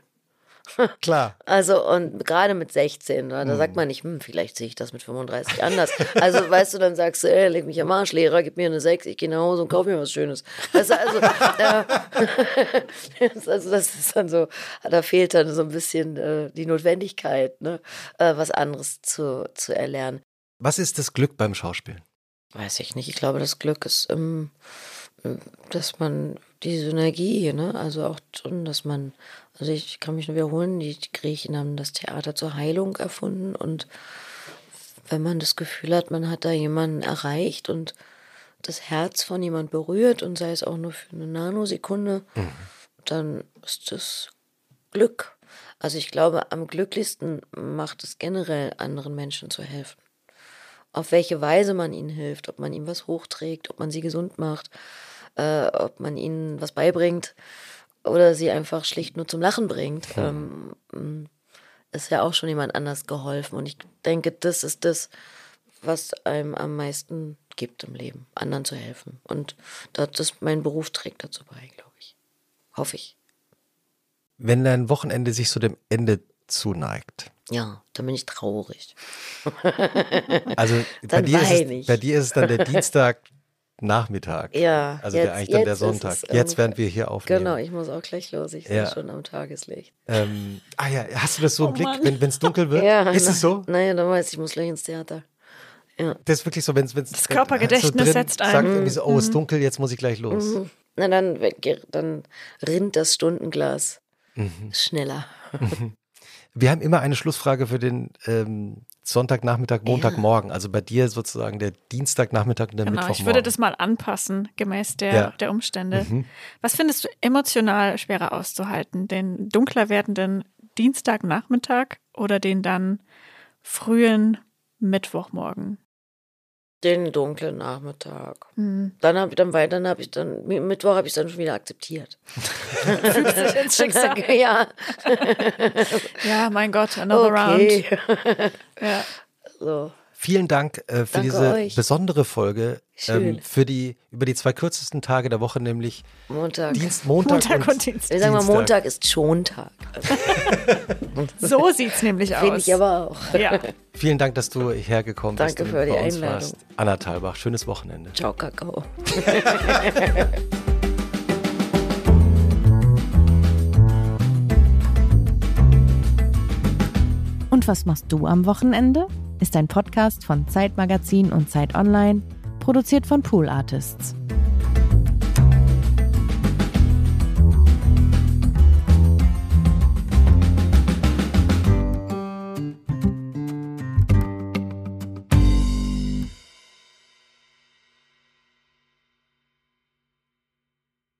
Klar. Also und gerade mit 16, da sagt man nicht, vielleicht sehe ich das mit 35 anders. Also weißt du, dann sagst du, leg mich am Arsch, Lehrer, gib mir eine 6, ich gehe nach Hause und kaufe mir was Schönes. Weißt du, also das ist dann so, da fehlt dann so ein bisschen die Notwendigkeit, ne? Was anderes zu erlernen. Was ist das Glück beim Schauspielen? Weiß ich nicht, ich glaube, das Glück ist, dass man die Synergie, ne? Also auch, dass man, also ich kann mich nur wiederholen, die Griechen haben das Theater zur Heilung erfunden und wenn man das Gefühl hat, man hat da jemanden erreicht und das Herz von jemand berührt und sei es auch nur für eine Nanosekunde, dann ist das Glück. Also ich glaube, am glücklichsten macht es generell, anderen Menschen zu helfen. Auf welche Weise man ihnen hilft, ob man ihm was hochträgt, ob man sie gesund macht, ob man ihnen was beibringt oder sie einfach schlicht nur zum Lachen bringt, ist ja auch schon jemand anders geholfen. Und ich denke, das ist das, was einem am meisten gibt im Leben, anderen zu helfen. Und das mein Beruf trägt dazu bei, glaube ich. Hoffe ich. Wenn dein Wochenende sich so dem Ende zuneigt. Ja, dann bin ich traurig. Also bei dir ist es dann der Dienstagnachmittag. Ja. Also jetzt, eigentlich dann der Sonntag. Jetzt werden wir hier aufnehmen. Genau, ich muss auch gleich los. Ich bin schon am Tageslicht. Hast du das so im Blick, wenn es dunkel wird? Ja, ist es so? Naja, dann weiß ich, muss gleich ins Theater. Ja. Das ist wirklich so, wenn das Körpergedächtnis so drin setzt ein. Sagt irgendwie so, es ist dunkel, jetzt muss ich gleich los. Na dann rinnt das Stundenglas schneller. Wir haben immer eine Schlussfrage für den Sonntagnachmittag, Montagmorgen. Also bei dir sozusagen der Dienstagnachmittag und der Mittwochmorgen. Ich würde das mal anpassen, gemäß der Umstände. Was findest du emotional schwerer auszuhalten? Den dunkler werdenden Dienstagnachmittag oder den dann frühen Mittwochmorgen? Den dunklen Nachmittag. Mittwoch habe ich dann schon wieder akzeptiert. Fühlst du dich ins Schicksal? Ja. Ja, mein Gott, another round. Ja. So. Vielen Dank für diese besondere Folge. Schön. Über die zwei kürzesten Tage der Woche, nämlich Montag und Dienstag. Wir sagen mal, Montag ist Schontag. So sieht es nämlich aus. Finde ich aber auch. Ja. Vielen Dank, dass du hergekommen bist. Danke für die Einladung. Anna Thalbach, schönes Wochenende. Ciao, Kakao. Und was machst du am Wochenende? Ist ein Podcast von Zeit Magazin und Zeit Online, produziert von Pool Artists.